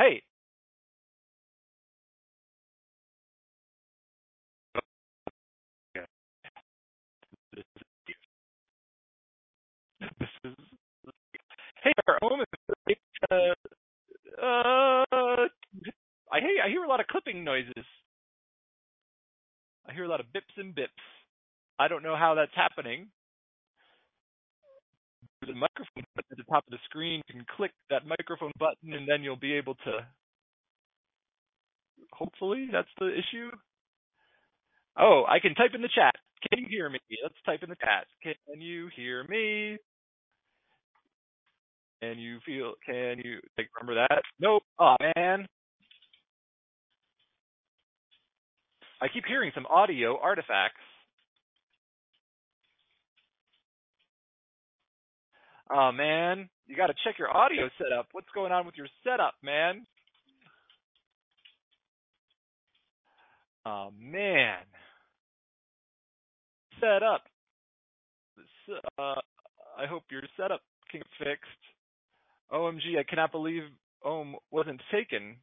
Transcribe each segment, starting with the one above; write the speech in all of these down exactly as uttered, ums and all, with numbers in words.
Hey. This is hey, our home is uh, uh I hear I hear a lot of clipping noises. I hear a lot of bips and bips. I don't know how that's happening. There's a microphone button at the top of the screen. You can click that microphone button, and then you'll be able to. Hopefully, that's the issue. Oh, I can type in the chat. Can you hear me? Let's type in the chat. Can you hear me? Can you feel? Can you like, remember that? Nope. Oh man. I keep hearing some audio artifacts. Oh man, you got to check your audio setup. What's going on with your setup, man? Oh man. Set up. Uh, I hope your setup can get fixed. O M G, I cannot believe Ohm wasn't taken.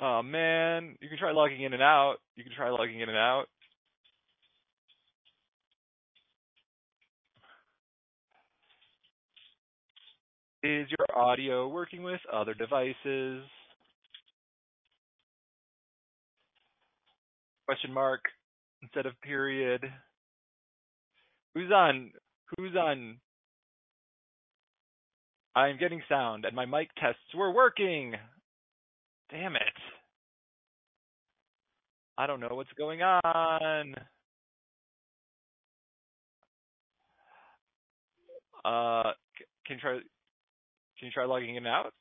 Oh man, you can try logging in and out. You can try logging in and out. Is your audio working with other devices? Question mark instead of period. Who's on? Who's on? I'm getting sound, and my mic tests were working. Damn it. I don't know what's going on. Uh, can you try, can you try logging in and out?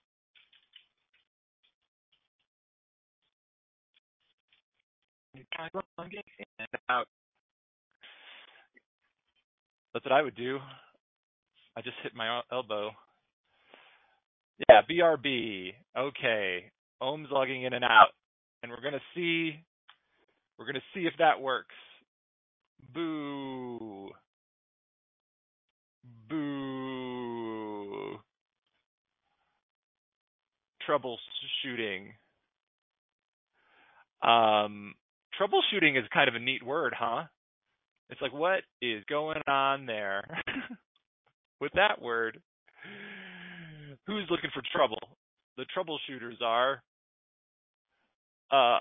That's what I would do. I just hit my elbow. Yeah, B R B. Okay. Ohm's logging in and out, and we're gonna see, we're gonna see if that works. Boo, boo, troubleshooting. Um, troubleshooting is kind of a neat word, huh? It's like, what is going on there with that word? Who's looking for trouble? The troubleshooters are uh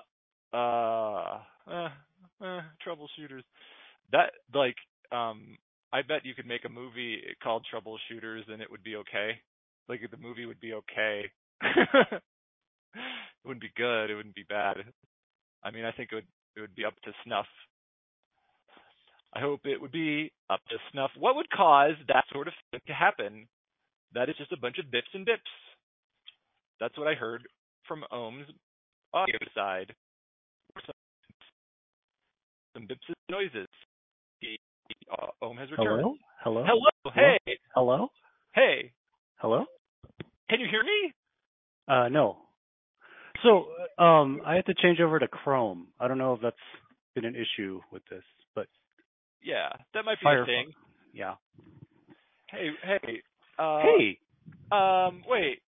uh, uh uh troubleshooters. That like um I bet you could make a movie called Troubleshooters and it would be okay. Like the movie would be okay. It wouldn't be good, it wouldn't be bad. I mean, I think it would it would be up to snuff. I hope it would be up to snuff. What would cause that sort of thing to happen? That is just a bunch of bips and bips. That's what I heard from Ohm's audio side. Some bips and noises. Ohm has returned. Hello? Hello? Hello? Hey! Hello? Hey! Hello? Can you hear me? Uh, no. So, um, I had to change over to Chrome. I don't know if that's been an issue with this, but... Yeah, that might be a thing. Yeah. Hey, hey. Uh, hey! Um, wait.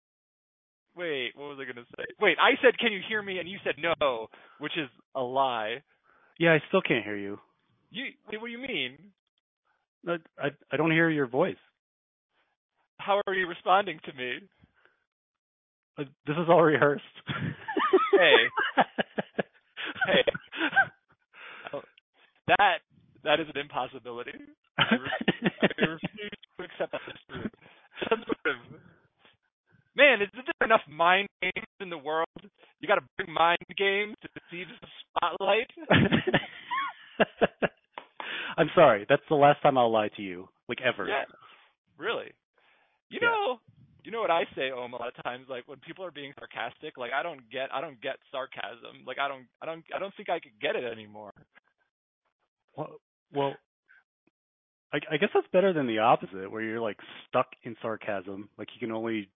Wait, what was I going to say? Wait, I said, can you hear me? And you said no, which is a lie. Yeah, I still can't hear you. You? What do you mean? I, I, I don't hear your voice. How are you responding to me? Uh, this is all rehearsed. Hey. Hey. Oh, that, that is an impossibility. I refuse, I refuse to accept that as true. Some sort of... Man, is there enough mind games in the world? You got to bring mind games to deceive the spotlight. I'm sorry. That's the last time I'll lie to you, like ever. Yeah, really? You yeah. know, you know what I say, Ohm, a lot of times, like when people are being sarcastic, like I don't get, I don't get sarcasm. Like I don't, I don't, I don't think I could get it anymore. Well, well, I, I guess that's better than the opposite, where you're like stuck in sarcasm, like you can only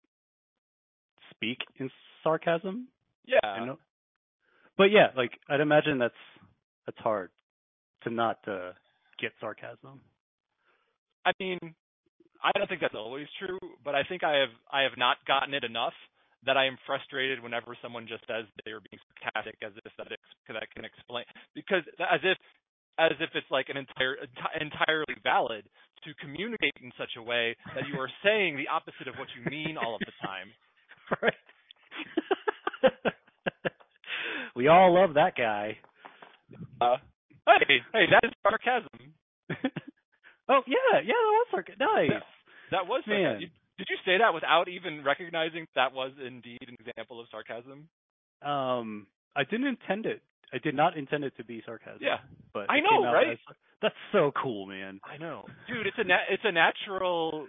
speak in sarcasm. Yeah. I know. But yeah, like I'd imagine that's that's hard to not uh, get sarcasm. I mean, I don't think that's always true, but I think I have I have not gotten it enough that I am frustrated whenever someone just says they are being sarcastic, as if that, ex that can explain, because as if as if it's like an entire entirely valid to communicate in such a way that you are saying the opposite of what you mean all of the time. Right. We all love that guy. Uh, hey, hey, that is sarcasm. Oh yeah, yeah, that was sarcasm. Nice. That, that was sarcasm. Man. Did you say that without even recognizing that was indeed an example of sarcasm? Um, I didn't intend it. I did not intend it to be sarcasm. Yeah, but I know, right? As, that's so cool, man. I know, dude. It's a na it's a natural.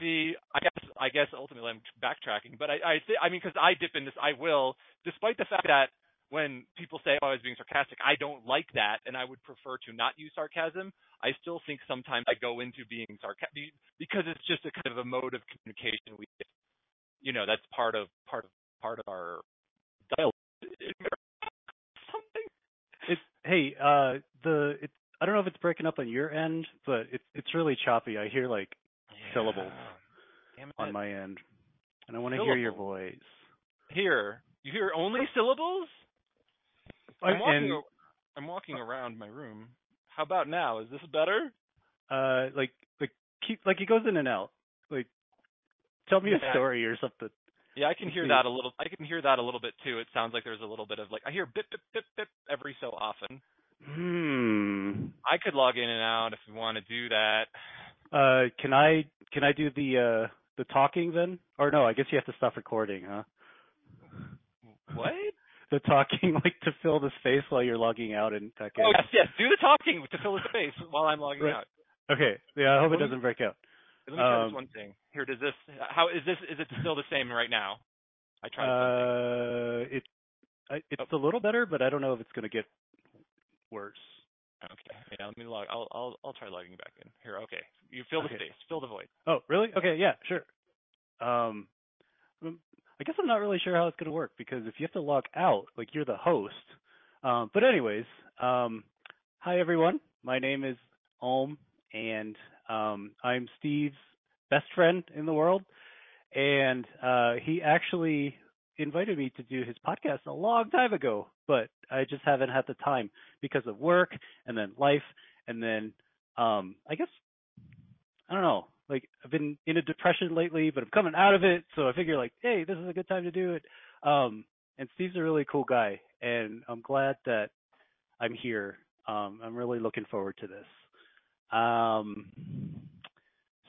See, I guess I guess ultimately I'm backtracking, but I I th I mean, because I dip in this, I will, despite the fact that when people say, oh, I was being sarcastic, I don't like that, and I would prefer to not use sarcasm. I still think sometimes I go into being sarcastic because it's just a kind of a mode of communication. We, you know, that's part of part of part of our dialogue. Something. It's, hey, uh, the it, I don't know if it's breaking up on your end, but it's it's really choppy. I hear like yeah. syllables on my end, and I want to hear your voice. Here, you hear only syllables. I'm walking, and, I'm walking around my room. How about now? Is this better? Uh, like, like, keep, like, it goes in and out. Like, tell me yeah. a story or something. Yeah, I can hear that a little. I can hear that a little bit too. It sounds like there's a little bit of like I hear bip bip bip bip every so often. Hmm. I could log in and out if we want to do that. Uh, can I? Can I do the uh the talking then? Or no? I guess you have to stop recording, huh? What? The talking, like, to fill the space while you're logging out and tuck in. Oh, yes, yes. Do the talking to fill the space while I'm logging right. out. Okay. Yeah, I hope let it doesn't me, break out. Let me um, try this one thing. Here, does this – how is this – is it still the same right now? I tried uh, it, I, It's oh. a little better, but I don't know if it's going to get worse. Okay. Yeah, let me log – I'll, I'll, I'll try logging back in. Here, okay. You fill the okay. space. Fill the void. Oh, really? Okay, yeah, sure. Um. I guess I'm not really sure how it's going to work because if you have to log out, like you're the host. Um, but anyways, um, hi, everyone. My name is Om, and um, I'm Steve's best friend in the world. And uh, he actually invited me to do his podcast a long time ago, but I just haven't had the time because of work and then life. And then um, I guess, I don't know. Like, I've been in a depression lately, but I'm coming out of it. So I figure, like, hey, this is a good time to do it. Um, and Steve's a really cool guy, and I'm glad that I'm here. Um, I'm really looking forward to this. Um,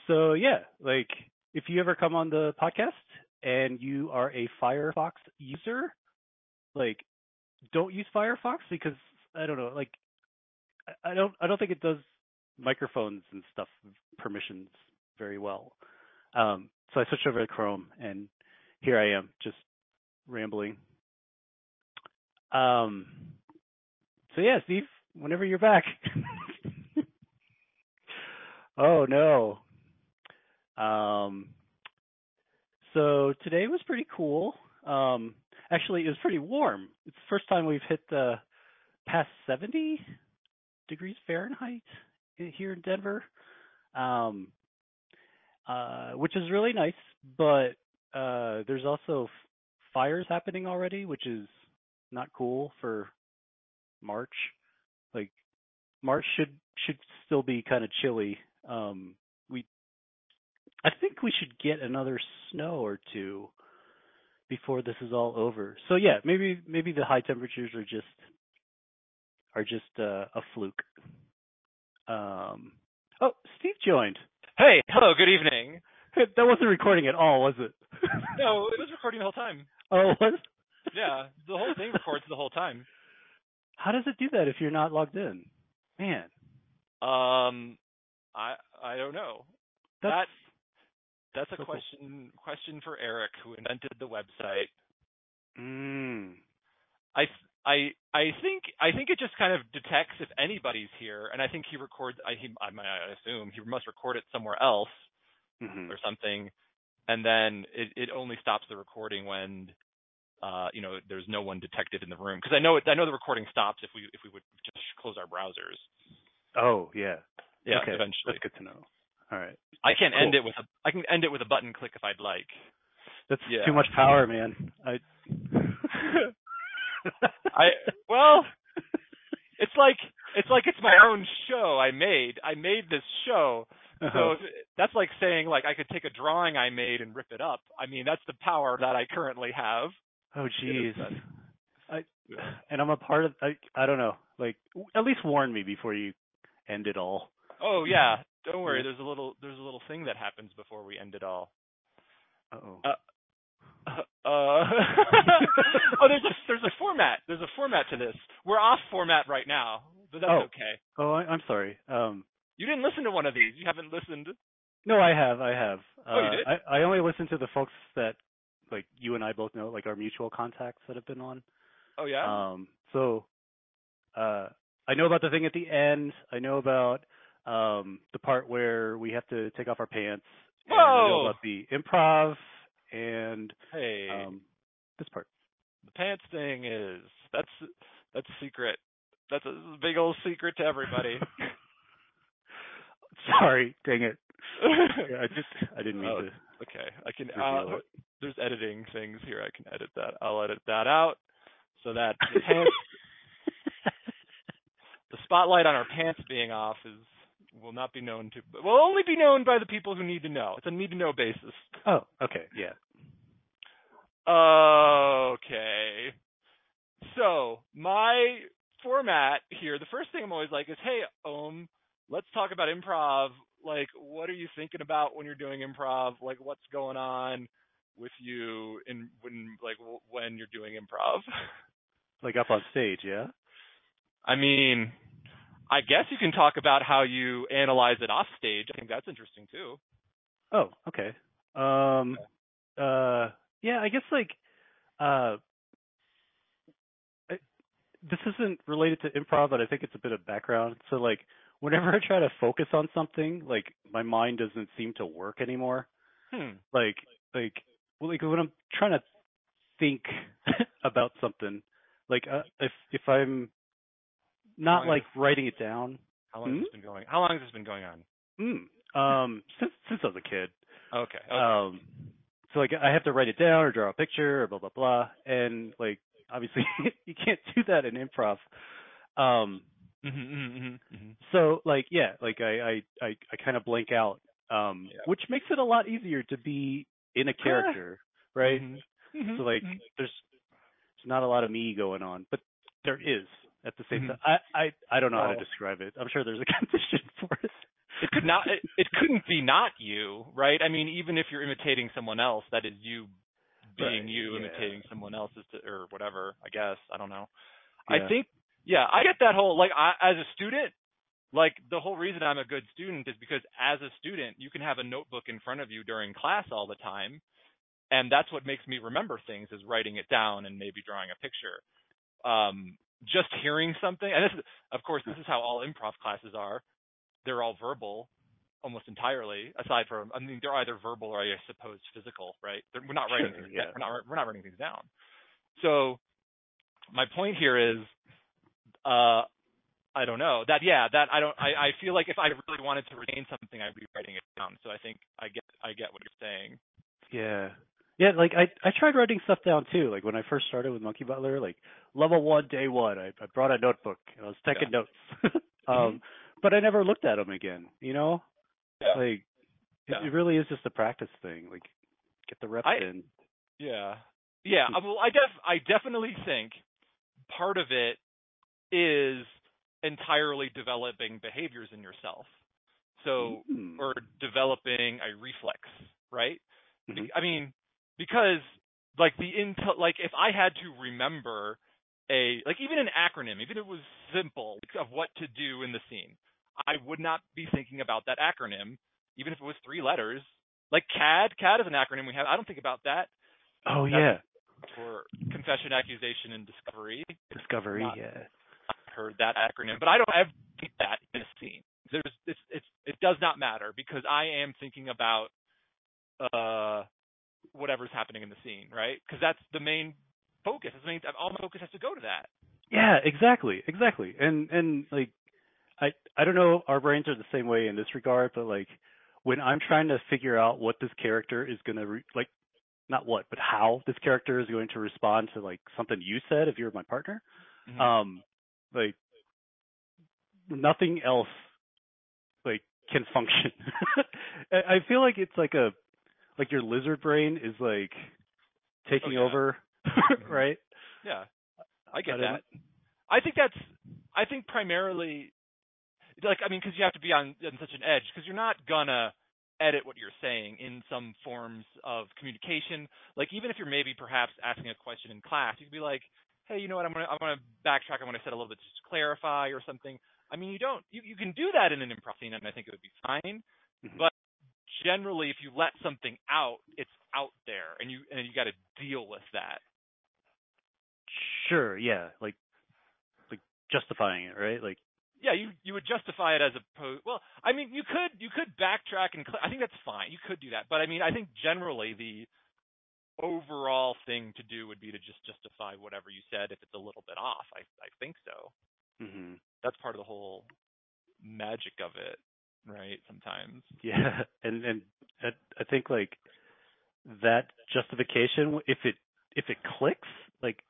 so, yeah, like, if you ever come on the podcast and you are a Firefox user, like, don't use Firefox because, I don't know, like, I don't, I don't think it does microphones and stuff permissions very well. Um, so I switched over to Chrome, and here I am just rambling. Um, so yeah, Steve, whenever you're back. Oh, no. Um, so today was pretty cool. Um, actually, it was pretty warm. It's the first time we've hit the past seventy degrees Fahrenheit here in Denver. Um, Uh, which is really nice, but uh, there's also f fires happening already, which is not cool for March. Like March should should still be kind of chilly. Um, we, I think we should get another snow or two before this is all over. So yeah, maybe maybe the high temperatures are just are just uh, a fluke. Um, oh, Steve joined. Hey, hello, good evening. That wasn't recording at all, was it? No, it was recording the whole time. Oh, what? Yeah, the whole thing records the whole time. How does it do that if you're not logged in? Man. Um, I I don't know. That's that, that's a so question cool. question for Eric, who invented the website. Mm. I I I think I think it just kind of detects if anybody's here, and I think he records. I he I, mean, I assume he must record it somewhere else mm-hmm. or something, and then it, it only stops the recording when uh, you know there's no one detected in the room. Because I know it, I know the recording stops if we if we would just close our browsers. Oh yeah, yeah. Okay. Eventually, that's good to know. All right. I can cool. end it with a I can end it with a button click if I'd like. That's yeah. too much power, man. I I well it's like it's like it's my own show I made. I made this show. So if, that's like saying like I could take a drawing I made and rip it up. I mean, that's the power that I currently have. Oh geez. I and I'm a part of I I don't know. Like at least warn me before you end it all. Oh yeah. Don't worry, there's a little there's a little thing that happens before we end it all. Uh-oh. Uh Uh, oh, there's a there's a format. There's a format to this. We're off format right now, but that's oh. okay. Oh, I, I'm sorry. Um, you didn't listen to one of these. You haven't listened. No, I have. I have. Uh, oh, you did? I, I only listen to the folks that like you and I both know, like our mutual contacts that have been on. Oh yeah. Um. So, uh, I know about the thing at the end. I know about um the part where we have to take off our pants. Whoa. And I know about the improv. And hey, um, this part, the pants thing is that's that's secret. That's a big old secret to everybody. Sorry, dang it. I just I didn't mean oh, to. Okay, I can. Uh, there's editing things here. I can edit that. I'll edit that out so that the pants, the spotlight on our pants being off is. Will not be known to. Will only be known by the people who need to know. It's a need to know basis. Oh, okay, yeah. Okay. So my format here, the first thing I'm always like is, hey, um, let's talk about improv. Like, what are you thinking about when you're doing improv? Like, what's going on with you in when, like, when you're doing improv? Like up on stage, yeah. I mean. I guess you can talk about how you analyze it off stage. I think that's interesting too. Oh, okay. Um, uh, yeah, I guess like uh, I, this isn't related to improv, but I think it's a bit of background. So like whenever I try to focus on something, like my mind doesn't seem to work anymore. Hmm. Like like well, like when I'm trying to think about something, like uh, if if I'm not like this, writing it down. How long hmm? has this been going? How long has this been going on? Mm. Um, since since I was a kid. Okay, okay. Um, so like I have to write it down or draw a picture or blah blah blah, and like obviously you can't do that in improv. Um. Mm-hmm, mm-hmm, mm-hmm. So like yeah, like I I I, I kind of blank out, um, yeah. which makes it a lot easier to be in a character, yeah. right? Mm-hmm, mm-hmm, so like mm-hmm. there's there's not a lot of me going on, but there is. At the same mm-hmm. time, I, I I don't know oh. how to describe it. I'm sure there's a condition for it. It could not. It, it couldn't be not you, right? I mean, even if you're imitating someone else, that is you being right. you yeah. imitating someone else's to, or whatever. I guess I don't know. Yeah. I think yeah, I get that whole like I, as a student, like the whole reason I'm a good student is because as a student, you can have a notebook in front of you during class all the time, and that's what makes me remember things is writing it down and maybe drawing a picture. Um. Just hearing something, and this is, of course, this is how all improv classes are. They're all verbal, almost entirely. Aside from, I mean, they're either verbal or, I suppose, physical, right? They're, we're not writing sure, things. Yeah. We're not we're not writing things down. So, my point here is, uh, I don't know that. Yeah, that I don't. I, I feel like if I really wanted to retain something, I'd be writing it down. So I think I get I get what you're saying. Yeah. Yeah, like I, I tried writing stuff down too. Like when I first started with Monkey Butler, like level one, day one, I, I brought a notebook and I was taking yeah. notes. um, mm-hmm. But I never looked at them again. You know, yeah. like yeah. It, it really is just a practice thing. Like get the reps I, in. Yeah, yeah. Well, I def I definitely think part of it is entirely developing behaviors in yourself. So mm. or developing a reflex, right? Mm-hmm. I mean. Because, like, the intel, like, if I had to remember a, like, even an acronym, even if it was simple, like, of what to do in the scene, I would not be thinking about that acronym, even if it was three letters. Like, C A D, C A D is an acronym we have. I don't think about that. Oh, That's yeah. For confession, accusation, and discovery. Discovery, not, yeah. I've heard that acronym, but I don't ever think that in a scene. There's, it's, it's, it does not matter because I am thinking about, uh, whatever's happening in the scene, right? Because that's the main focus. I mean, all my focus has to go to that. Yeah, exactly, exactly. And and like, I I don't know, our brains are the same way in this regard, but like, when I'm trying to figure out what this character is going to, re- like, not what, but how this character is going to respond to, like, something you said if you're my partner, mm-hmm. um, like, nothing else, like, can function. I feel like it's like a, like your lizard brain is, like, taking oh, yeah. over, right? Yeah, I get I that. I think that's, I think primarily, like, I mean, because you have to be on, on such an edge, because you're not gonna edit what you're saying in some forms of communication. Like, even if you're maybe perhaps asking a question in class, you could be like, hey, you know what, I'm gonna, I'm gonna backtrack on what I said a little bit just to clarify or something. I mean, you don't, you, you can do that in an improv scene, and I think it would be fine. Mm-hmm. But generally, if you let something out, it's out there, and you and you got to deal with that. Sure. Yeah. Like, like justifying it, right? Like. Yeah, you, you would justify it as opposed. Well, I mean, you could you could backtrack and cl- I think that's fine. You could do that, but I mean, I think generally the overall thing to do would be to just justify whatever you said if it's a little bit off. I I think so. Mm-hmm. That's part of the whole magic of it, right? Sometimes. Yeah, and and I think like that justification, if it if it clicks, like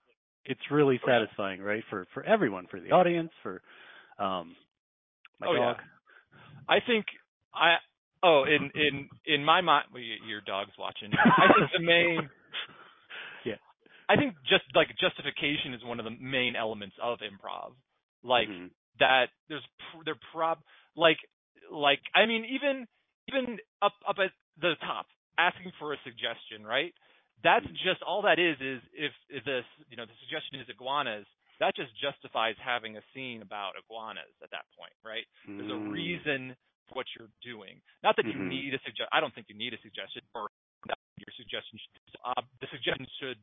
it's really satisfying, right? For for everyone, for the audience, for Um, my oh, dog. Yeah. I think I oh in in in my mind well, your dog's watching. I think the main yeah. I think just like justification is one of the main elements of improv. Like mm-hmm. that there's there prob like like I mean even even up up at the top asking for a suggestion, right? That's just all that is is if, if this you know the suggestion is iguanas. That just justifies having a scene about iguanas at that point, right? Mm. There's a reason for what you're doing. Not that mm-hmm. you need a suggestion. I don't think you need a suggestion. Or your suggestion should, uh, the suggestion should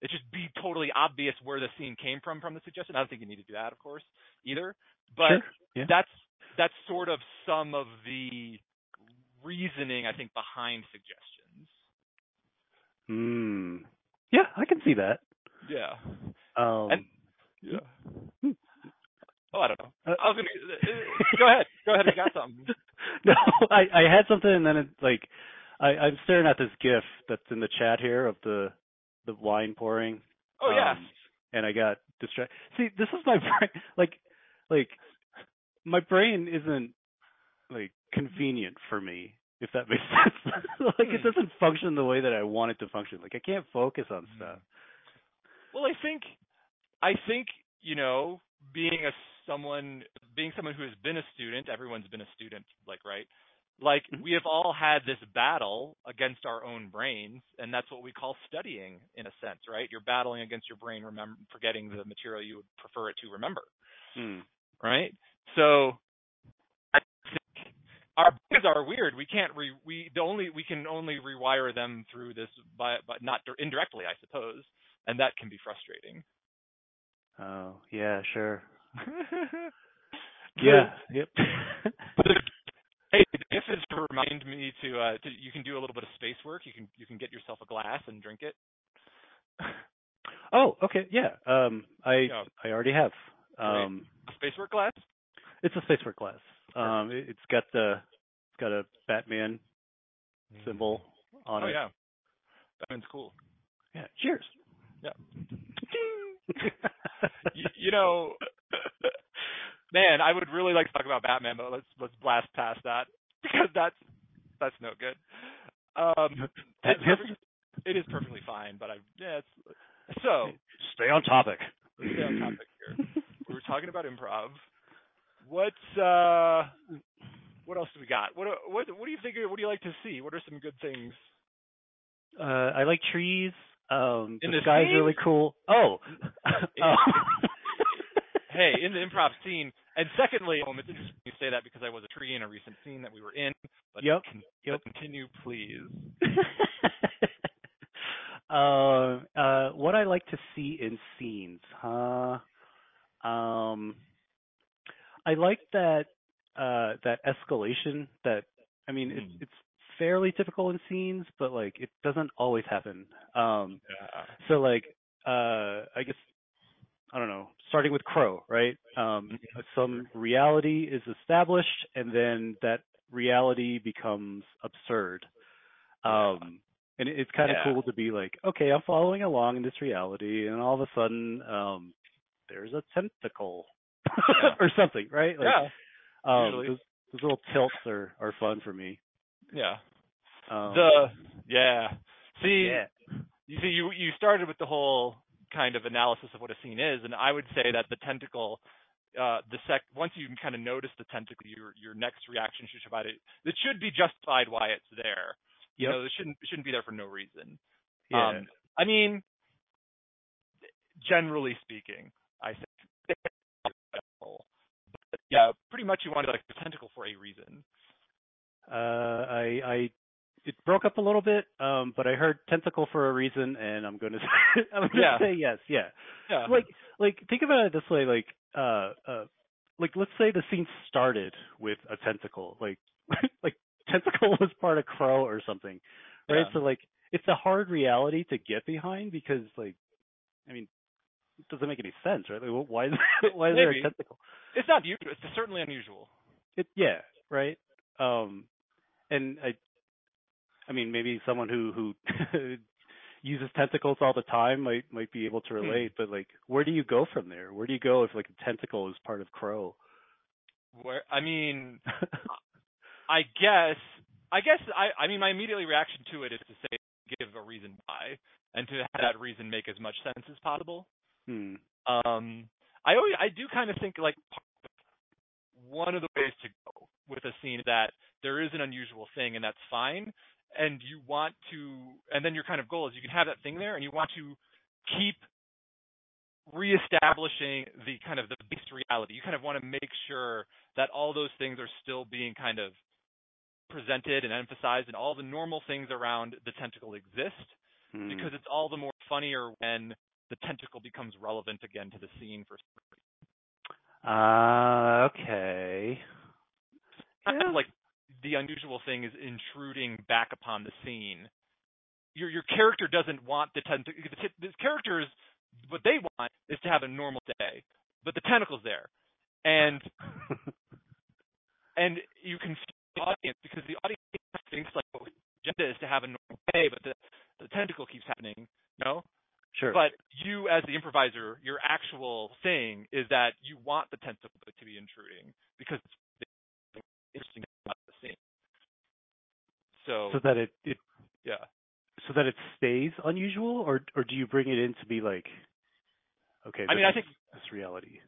it should be totally obvious where the scene came from from the suggestion. I don't think you need to do that, of course, either. But sure. yeah. that's that's sort of some of the reasoning I think behind suggestions. Hmm. Yeah, I can see that. Yeah. Um. And, Yeah. Oh, I don't know. I was gonna go ahead. Go ahead. I got something. No, I, I had something, and then it, like I, I'm staring at this GIF that's in the chat here of the the wine pouring. Oh yeah. Um, and I got distracted. See, this is my brain. Like, like my brain isn't like convenient for me, if that makes sense. Like mm. it doesn't function the way that I want it to function. Like I can't focus on mm. stuff. Well, I think. I think, you know, being a someone being someone who has been a student, everyone's been a student, like, right? Like, mm-hmm. we have all had this battle against our own brains, and that's what we call studying, in a sense, right? You're battling against your brain, remember, forgetting the material you would prefer it to remember, mm. right? So I think our brains are weird. We can't re, we the only we can only rewire them through this, by, but not indirectly, I suppose, and that can be frustrating. Oh, yeah, sure. yeah, yep. Hey, the GIF is to remind me to, uh, to, you can do a little bit of space work. You can you can get yourself a glass and drink it. Oh, okay, yeah. Um, I oh. I already have. Um, a space work glass? It's a space work glass. Um, it, it's got the it's got a Batman mm. symbol on oh, it. Oh yeah, Batman's cool. Yeah. Cheers. Yeah. you, you know, man, I would really like to talk about Batman, but let's let's blast past that because that's that's no good. Um, it's perfect, it is perfectly fine, but I yeah. It's, so stay on topic. Let's stay on topic here. We were talking about improv. What's uh, what else do we got? What what what do you think? What do you like to see? What are some good things? Uh, I like trees. Um, in the sky's really cool. Oh, um. Hey, in the improv scene. And secondly, um, it's interesting you say that because I was a tree in a recent scene that we were in. But yep. Con- yep. But continue, please. uh, uh, what I like to see in scenes, huh? Um, I like that uh, that escalation. That I mean, mm. it, it's. fairly typical in scenes, but like it doesn't always happen. Um, yeah. So like, uh, I guess I don't know. Starting with Crow, right? Um, some reality is established, and then that reality becomes absurd. Um, and it's kind of yeah. cool to be like, okay, I'm following along in this reality, and all of a sudden, um, there's a tentacle yeah. or something, right? Like, yeah. Um, those, those little tilts are, are fun for me. Yeah. Um, the yeah. See, yeah. you see, you you started with the whole kind of analysis of what a scene is, and I would say that the tentacle, uh, the sec once you kind of notice the tentacle, your your next reaction should about it. It should be justified why it's there. Yep. You know, it shouldn't it shouldn't be there for no reason. Yeah. Um, I mean, generally speaking, I think. Yeah, pretty much you wanted like the tentacle for a reason. Uh, I, I, it broke up a little bit, um, but I heard tentacle for a reason, and I'm going to say, I'm going to yeah. say yes, yeah. yeah. Like, like think about it this way, like, uh, uh, like let's say the scene started with a tentacle, like, like tentacle was part of Crow or something, right? Yeah. So like, it's a hard reality to get behind because like, I mean. It doesn't make any sense, right? Like, why is why is Maybe. there a tentacle? It's not usual. It's certainly unusual. It yeah, right. Um, and I, I mean, maybe someone who who uses tentacles all the time might might be able to relate. Hmm. But like, where do you go from there? Where do you go if like a tentacle is part of Crow? Where I mean, I guess I guess I I mean my immediate reaction to it is to say give a reason why and to have that reason make as much sense as possible. Hmm. Um, I always, I do kind of think like one of the ways to go with a scene is that there is an unusual thing and that's fine, and you want to, and then your kind of goal is you can have that thing there and you want to keep reestablishing the kind of the base reality. You kind of want to make sure that all those things are still being kind of presented and emphasized, and all the normal things around the tentacle exist hmm. because it's all the more funnier when the tentacle becomes relevant again to the scene for some reason. Uh, okay. Yeah. Like the unusual thing is intruding back upon the scene. Your your character doesn't want the tentacle. The, t- the characters, what they want is to have a normal day, but the tentacle's there, and and you confuse the audience because the audience thinks like oh, the agenda is to have a normal day, but the the tentacle keeps happening. You know? Sure. But you, as the improviser, your actual thing is that you want the tentacle to be intruding because it's interesting about the scene. So, so that it, it, yeah. So that it stays unusual, or or do you bring it in to be like, okay? I mean, I think it's reality.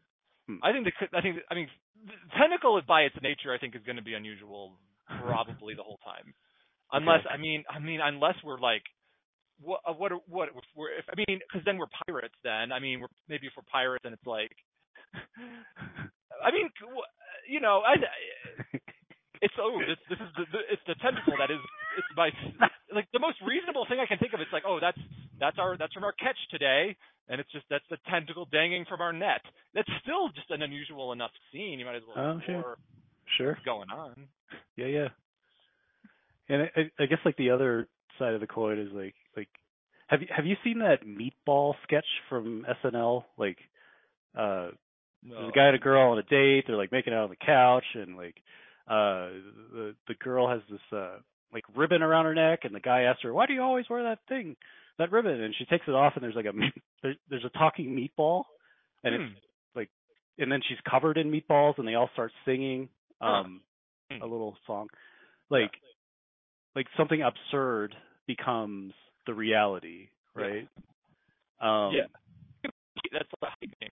Hmm. I think the I think I mean, the tentacle by its nature, I think, is going to be unusual probably the whole time, unless okay. I mean, I mean, unless we're like. What? What? What? We're, if, I mean, because then we're pirates. Then I mean, we're, maybe if we're pirates, then it's like, I mean, you know, I, it's oh, this, this is the, the it's the tentacle that is it's my like the most reasonable thing I can think of. It's like oh, that's that's our that's from our catch today, and it's just that's the tentacle dangling from our net. That's still just an unusual enough scene. You might as well oh, sure. sure what's going on. Yeah, yeah. And I, I guess like the other side of the coin is like. Like, have you have you seen that meatball sketch from S N L? Like, uh, no. There's a guy and a girl on a date. They're like making out on the couch, and like, uh, the the girl has this uh like ribbon around her neck, and the guy asks her, "Why do you always wear that thing, that ribbon?" And she takes it off, and there's like a there's, there's a talking meatball, and hmm. it's like, and then she's covered in meatballs, and they all start singing um huh. a little song, like, yeah. like something absurd becomes the reality, right? Yeah. Um, yeah. That's heightening.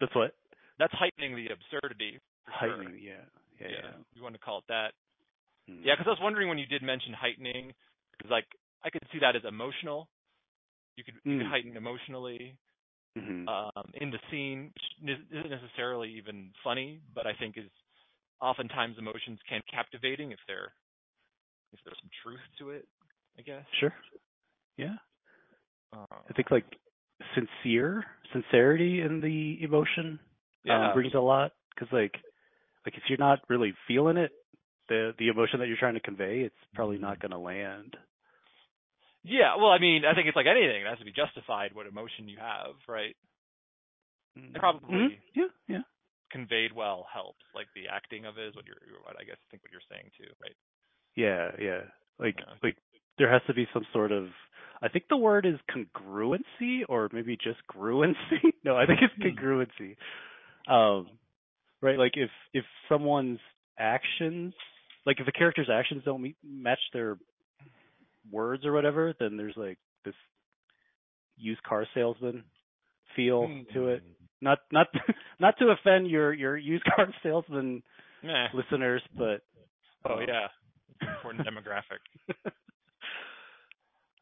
That's what? That's heightening the absurdity. For heightening, sure. yeah. Yeah, yeah. Yeah. You want to call it that. Hmm. Yeah, because I was wondering when you did mention heightening, because like, I could see that as emotional. You could, you mm. could heighten emotionally mm-hmm. um, in the scene, which isn't necessarily even funny, but I think is oftentimes emotions can be captivating if, they're, if there's some truth to it. I guess. Sure. Yeah. Uh, I think like sincere, sincerity in the emotion yeah. um, brings a lot because like, like if you're not really feeling it, the the emotion that you're trying to convey, it's probably not going to land. Yeah. Well, I mean, I think it's like anything. It has to be justified what emotion you have, right? Mm-hmm. Probably. Yeah. Yeah. conveyed well helps, like the acting of it is what you're, what I guess I think what you're saying too, right? Yeah, yeah. Like, yeah. like there has to be some sort of, I think the word is congruency, or maybe just congruency. No, I think it's congruency. Um, right, like if if someone's actions, like if a character's actions don't meet, match their words or whatever, then there's like this used car salesman feel to it. Not not not to offend your, your used car salesman nah. listeners, but oh um, yeah, important demographic.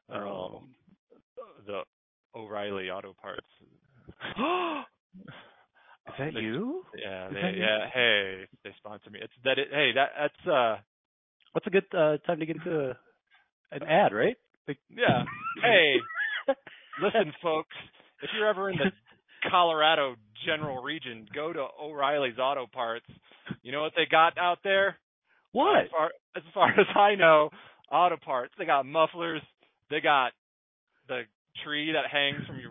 Um, the O'Reilly Auto Parts. Is that they, you? Yeah, they, that yeah. You? Hey, they sponsor me. It's that. It, hey, that that's uh. What's a good uh, time to get into a, an ad, right? Like, yeah. Hey, listen, folks. If you're ever in the Colorado general region, go to O'Reilly's Auto Parts. You know what they got out there? What? As far as, far as I know, auto parts. They got mufflers. They got the tree that hangs from your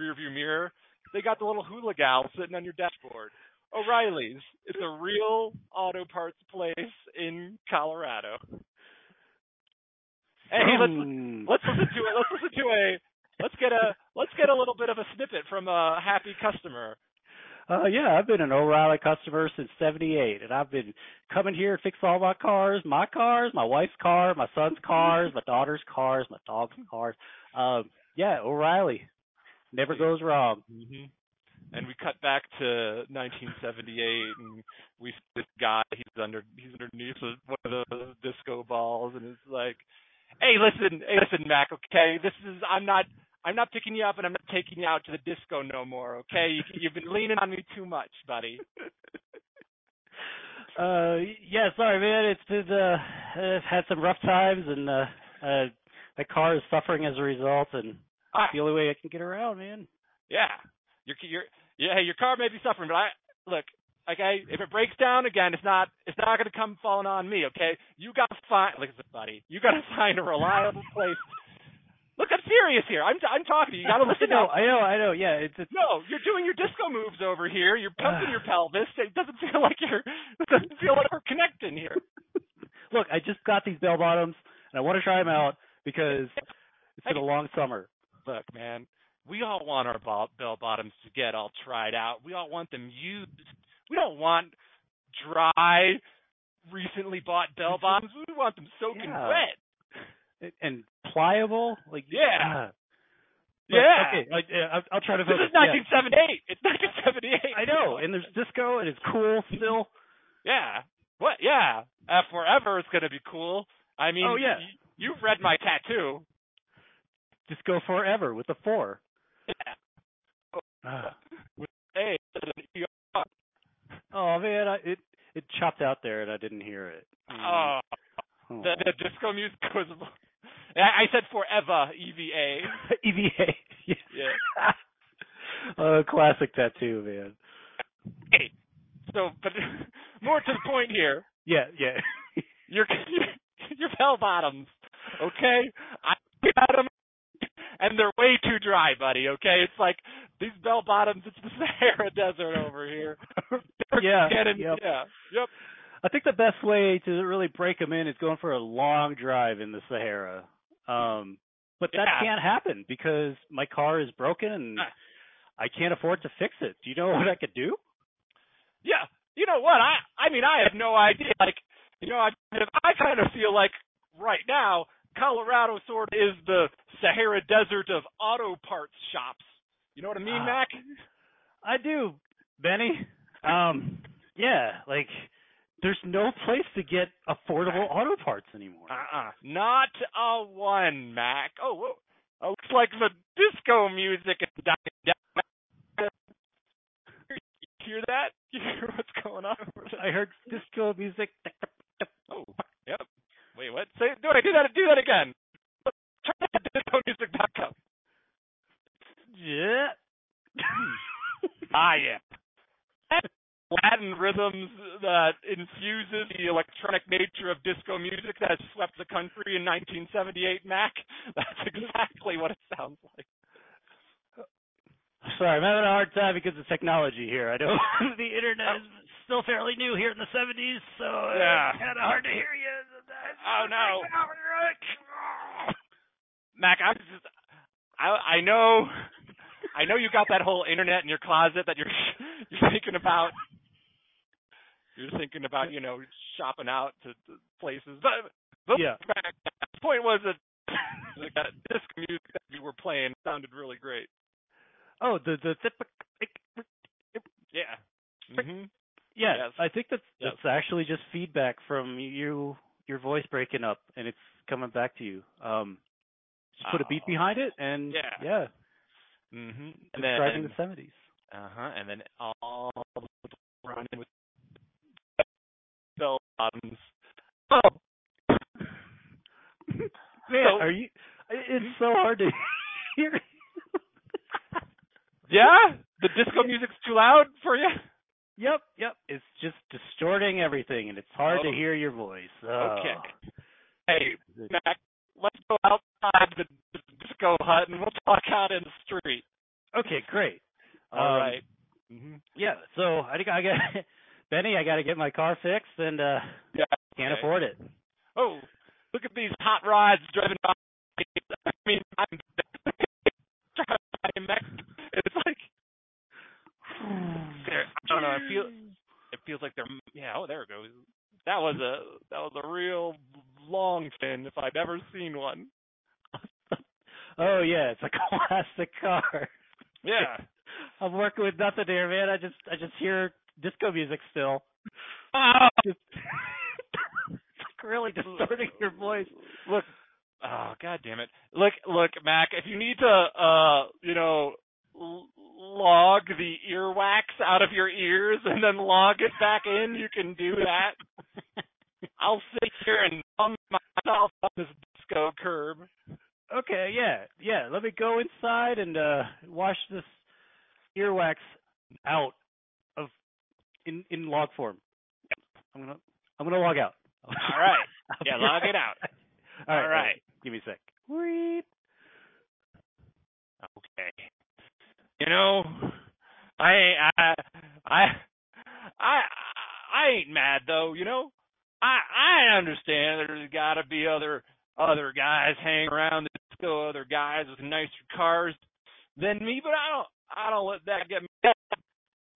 rearview mirror. They got the little hula gal sitting on your dashboard. O'Reilly's. It's a real auto parts place in Colorado. Hey, let's let's listen to it. Let's listen to a let's get a let's get a little bit of a snippet from a happy customer. Uh, yeah, I've been an O'Reilly customer since seventy-eight, and I've been coming here to fix all my cars, my cars, my wife's car, my son's cars, my daughter's cars, my dog's cars. Um, yeah, O'Reilly. Never goes wrong. Mm-hmm. And we cut back to nineteen seventy-eight, and we see this guy, he's, under, he's underneath one of those disco balls, and it's like, hey, listen, hey, listen, Mac, okay, this is, I'm not... I'm not picking you up, and I'm not taking you out to the disco no more, okay? You, you've been leaning on me too much, buddy. uh, yeah, sorry, man. It's been, uh, I've had some rough times, and uh, uh, the car is suffering as a result, and ah. it's the only way I can get around, man. Yeah. Your, your, yeah, hey, your car may be suffering, but I look, okay, if it breaks down again, it's not it's not going to come falling on me, okay? You got to find, look at this, buddy. You got to find a reliable place. Look, I'm serious here. I'm I'm talking to you. You gotta listen no, up. I know, I know. Yeah, it's, it's no. You're doing your disco moves over here. You're pumping uh, your pelvis. It doesn't feel like you're. It doesn't feel like we're connecting here. Look, I just got these bell bottoms, and I want to try them out because it's hey, been a long summer. Look, man, we all want our bell bottoms to get all tried out. We all want them used. We don't want dry, recently bought bell bottoms. We want them soaking yeah. wet. And pliable, like yeah, but, yeah. Okay, like yeah, I'll, I'll try to. This is nineteen seventy-eight. Yeah. It's nineteen seventy-eight. I know, and there's disco, and it's cool still. Yeah. What? Yeah. Uh, forever, it's gonna be cool. I mean, oh yeah. Y- you've read my tattoo. Disco forever with the four. Yeah. Oh. With A and an E R. Oh man, I, it it chopped out there, and I didn't hear it. Mm. Oh. oh. The, the disco music was. I said forever, E V A. E V A. Yeah. yeah. uh, classic tattoo, man. Hey, so, but more to the point here. Yeah, yeah. Your your bell bottoms, okay? I got them, and they're way too dry, buddy. Okay, it's like these bell bottoms. It's the Sahara Desert over here. yeah. Getting, yep. Yeah. Yep. I think the best way to really break them in is going for a long drive in the Sahara. Um, but that yeah. can't happen because my car is broken and I can't afford to fix it. Do you know what I could do? Yeah. You know what? I, I mean, I have no idea. Like, you know, I, I kind of feel like right now, Colorado sort of is the Sahara Desert of auto parts shops. You know what I mean, uh, Mac? I do, Benny. Um, yeah, like... There's no place to get affordable auto parts anymore. Uh-uh. Not a one, Mac. Oh, whoa. Oh, looks like the disco music is dying down. You hear that? You hear what's going on? I heard disco music. Oh, yep. Wait, what? Say, do I do that? Do that again. Turn that disco music back up. Yeah. ah, yeah. Latin rhythms that infuses the electronic nature of disco music that has swept the country in nineteen seventy-eight, Mac. That's exactly what it sounds like. Sorry, I'm having a hard time because of technology here. I don't. The internet is still fairly new here in the seventies, so yeah. It's kind of hard to hear you. It's oh no, like, oh. Mac, I was just. I I know, I know you got that whole internet in your closet that you're you're thinking about. You're thinking about you know shopping out to, to places, but, but yeah. Mac, the point was that that disc music that you were playing sounded really great. Oh, the the yeah, mm-hmm. yeah. Yes. I think that's yes. that's actually just feedback from you, your voice breaking up, and it's coming back to you. Um, just put oh. a beat behind it, and yeah, yeah. Mm-hmm. And describing then, the seventies. Uh huh. And then all running with bell bottoms. Oh, man, so, are you? It's so hard to hear. Yeah? The disco music's too loud for you? Yep, yep. It's just distorting everything, and it's hard oh. to hear your voice. Oh. Okay. Hey, Mac, let's go outside the disco hut, and we'll talk out in the street. Okay, great. All um, right. Mm-hmm. Yeah, so I think I got – Benny, I got to get my car fixed, and uh, yeah, can't okay. afford it. Oh, look at these hot rods driving by. I mean, I'm it's like I don't know. I feel it feels like they're yeah. Oh, there it goes. That was a that was a real long fin if I've ever seen one. Oh yeah, it's a classic car. Yeah, I'm working with nothing here, man. I just I just hear disco music still. Oh. Just, it's like really distorting your voice. Look. Oh, God damn it. Look, look, Mac, if you need to, uh, you know, l- log the earwax out of your ears and then log it back in, you can do that. I'll sit here and numb myself on this disco curb. Okay, yeah, yeah. Let me go inside and uh, wash this earwax out of in, in log form. Yep. I'm gonna I'm gonna log out. All right. Yeah, log it out. All right. All right. Wait. Give me a sec. Weep. Okay. You know, I, I, I, I, I ain't mad though. You know, I, I understand there's got to be other, other guys hanging around the disco, other guys with nicer cars than me. But I don't, I don't let that get me.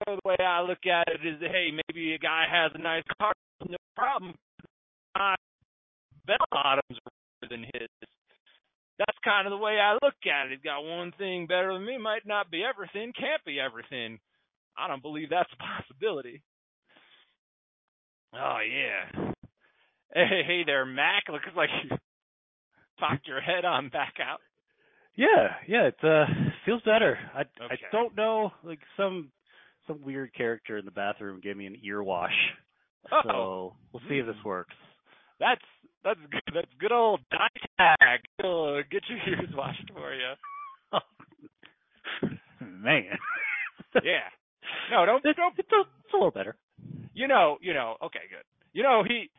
The way I look at it is, hey, maybe a guy has a nice car, no problem. I, bell bottoms are better than his. That's kind of the way I look at it. He's got one thing better than me. Might not be everything. Can't be everything. I don't believe that's a possibility. Oh, yeah. Hey, hey there, Mac. Looks like you popped your head on back out. Yeah, yeah. It uh, feels better. I okay. I don't know. Like some some weird character in the bathroom gave me an ear wash. Oh. So we'll see if this works. That's that's good. That's good old dye tag. It'll get your ears washed for you. Man. Yeah. No, don't. It's, don't, it's, a, it's a little better. You know. You know. Okay. Good. You know he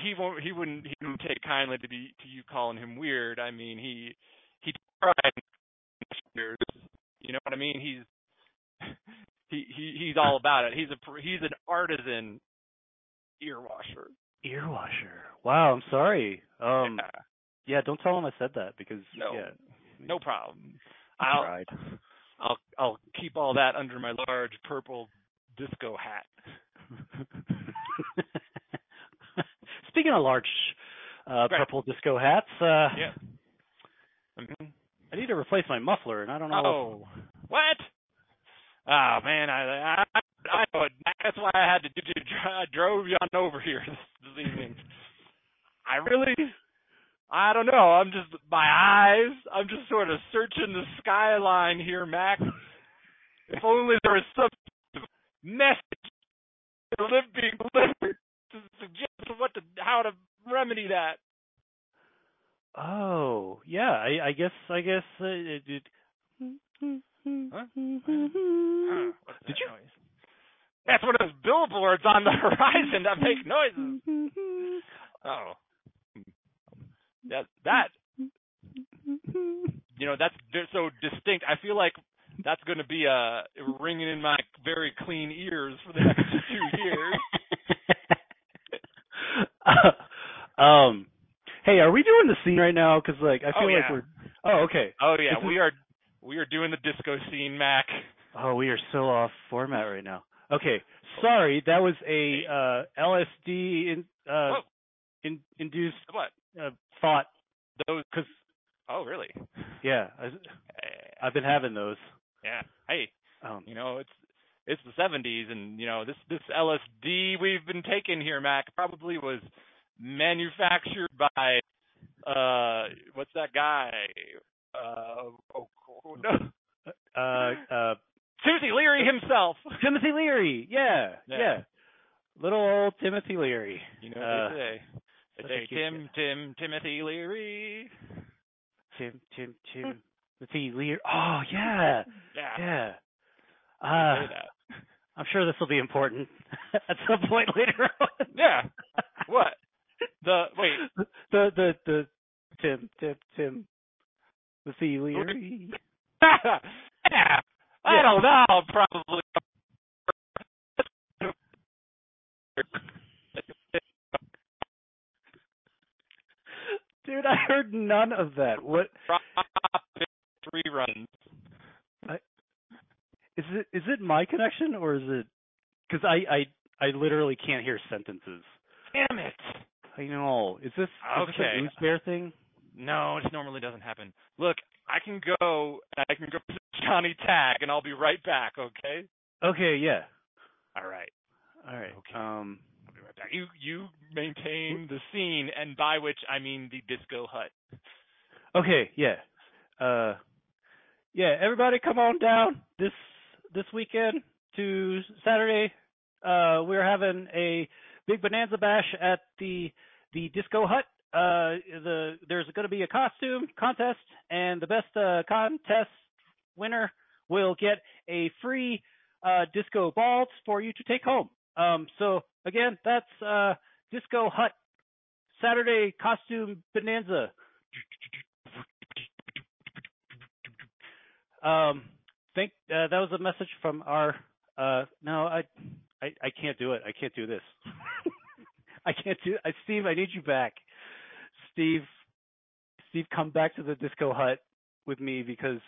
he won't he wouldn't he wouldn't take kindly to be to you calling him weird. I mean he he tried. You know what I mean? He's he, he he's all about it. He's a he's an artisan ear washer. Ear washer. Wow, I'm sorry. Um, yeah. yeah, don't tell him I said that because no, yeah. no problem. I'll, I'll I'll I'll keep all that under my large purple disco hat. Speaking of large uh, purple disco hats, uh, yeah. mm-hmm. I need to replace my muffler, and I don't know. Oh, if... what? Oh man, I. I... I know it. That's why I had to do. I drove you on over here this, this evening. I really, I don't know. I'm just my eyes. I'm just sort of searching the skyline here, Mac. If only there was some message being delivered to suggest what to, how to remedy that. Oh yeah, I, I guess. I guess. Uh, it, it... Huh? Huh. What's Did you? Noise? That's one of those billboards on the horizon that make noises. Oh. That, that, you know, that's so distinct. I feel like that's going to be uh, ringing in my very clean ears for the next two years. uh, um, hey, are we doing the scene right now? Because like I feel oh, yeah. like we're. Oh, okay. Oh yeah, this we is... are. We are doing the disco scene, Mac. Oh, we are so off format right now. Okay, sorry, that was a uh, L S D in, uh, in, induced what? Uh, thought. Those, cause, oh, really? Yeah, I, I've been having those. Yeah. Hey, um, you know it's it's the seventies, and you know this this L S D we've been taking here, Mac, probably was manufactured by uh, what's that guy? Uh, oh, no. Uh, uh, Timothy Leary himself. Timothy Leary, yeah, yeah, yeah. Little old Timothy Leary. You know what uh, they say. They say, Tim, Tim, Timothy Leary. Tim, Tim, Tim, Timothy Leary. Oh, yeah. Yeah. Yeah. Uh, I'm sure this will be important at some point later on. Yeah. What? The, wait. The, the, the, Tim, Tim, Tim. Timothy Leary. Yeah. I yeah. don't know, probably. Dude, I heard none of that. What? Three runs. I, is it is it my connection or is it? Because I, I I literally can't hear sentences. Damn it! I know. Is this okay? Is this an Ooze Bear thing? No, it normally doesn't happen. Look, I can go. I can go. Johnny Tag, and I'll be right back, okay? Okay, yeah. All right. All right. Okay. Um, I'll be right back. You, you maintain the scene, and by which I mean the disco hut. Okay, yeah. Uh, yeah, everybody come on down this this weekend to Saturday. Uh, we're having a big bonanza bash at the the disco hut. Uh, the there's going to be a costume contest, and the best uh, contest winner will get a free uh, disco ball for you to take home. Um, so again, that's uh, Disco Hut Saturday costume bonanza. Um, think uh, that was a message from our. Uh, no, I, I, I can't do it. I can't do this. I can't do. I, Steve, I need you back. Steve, Steve, come back to the Disco Hut with me because.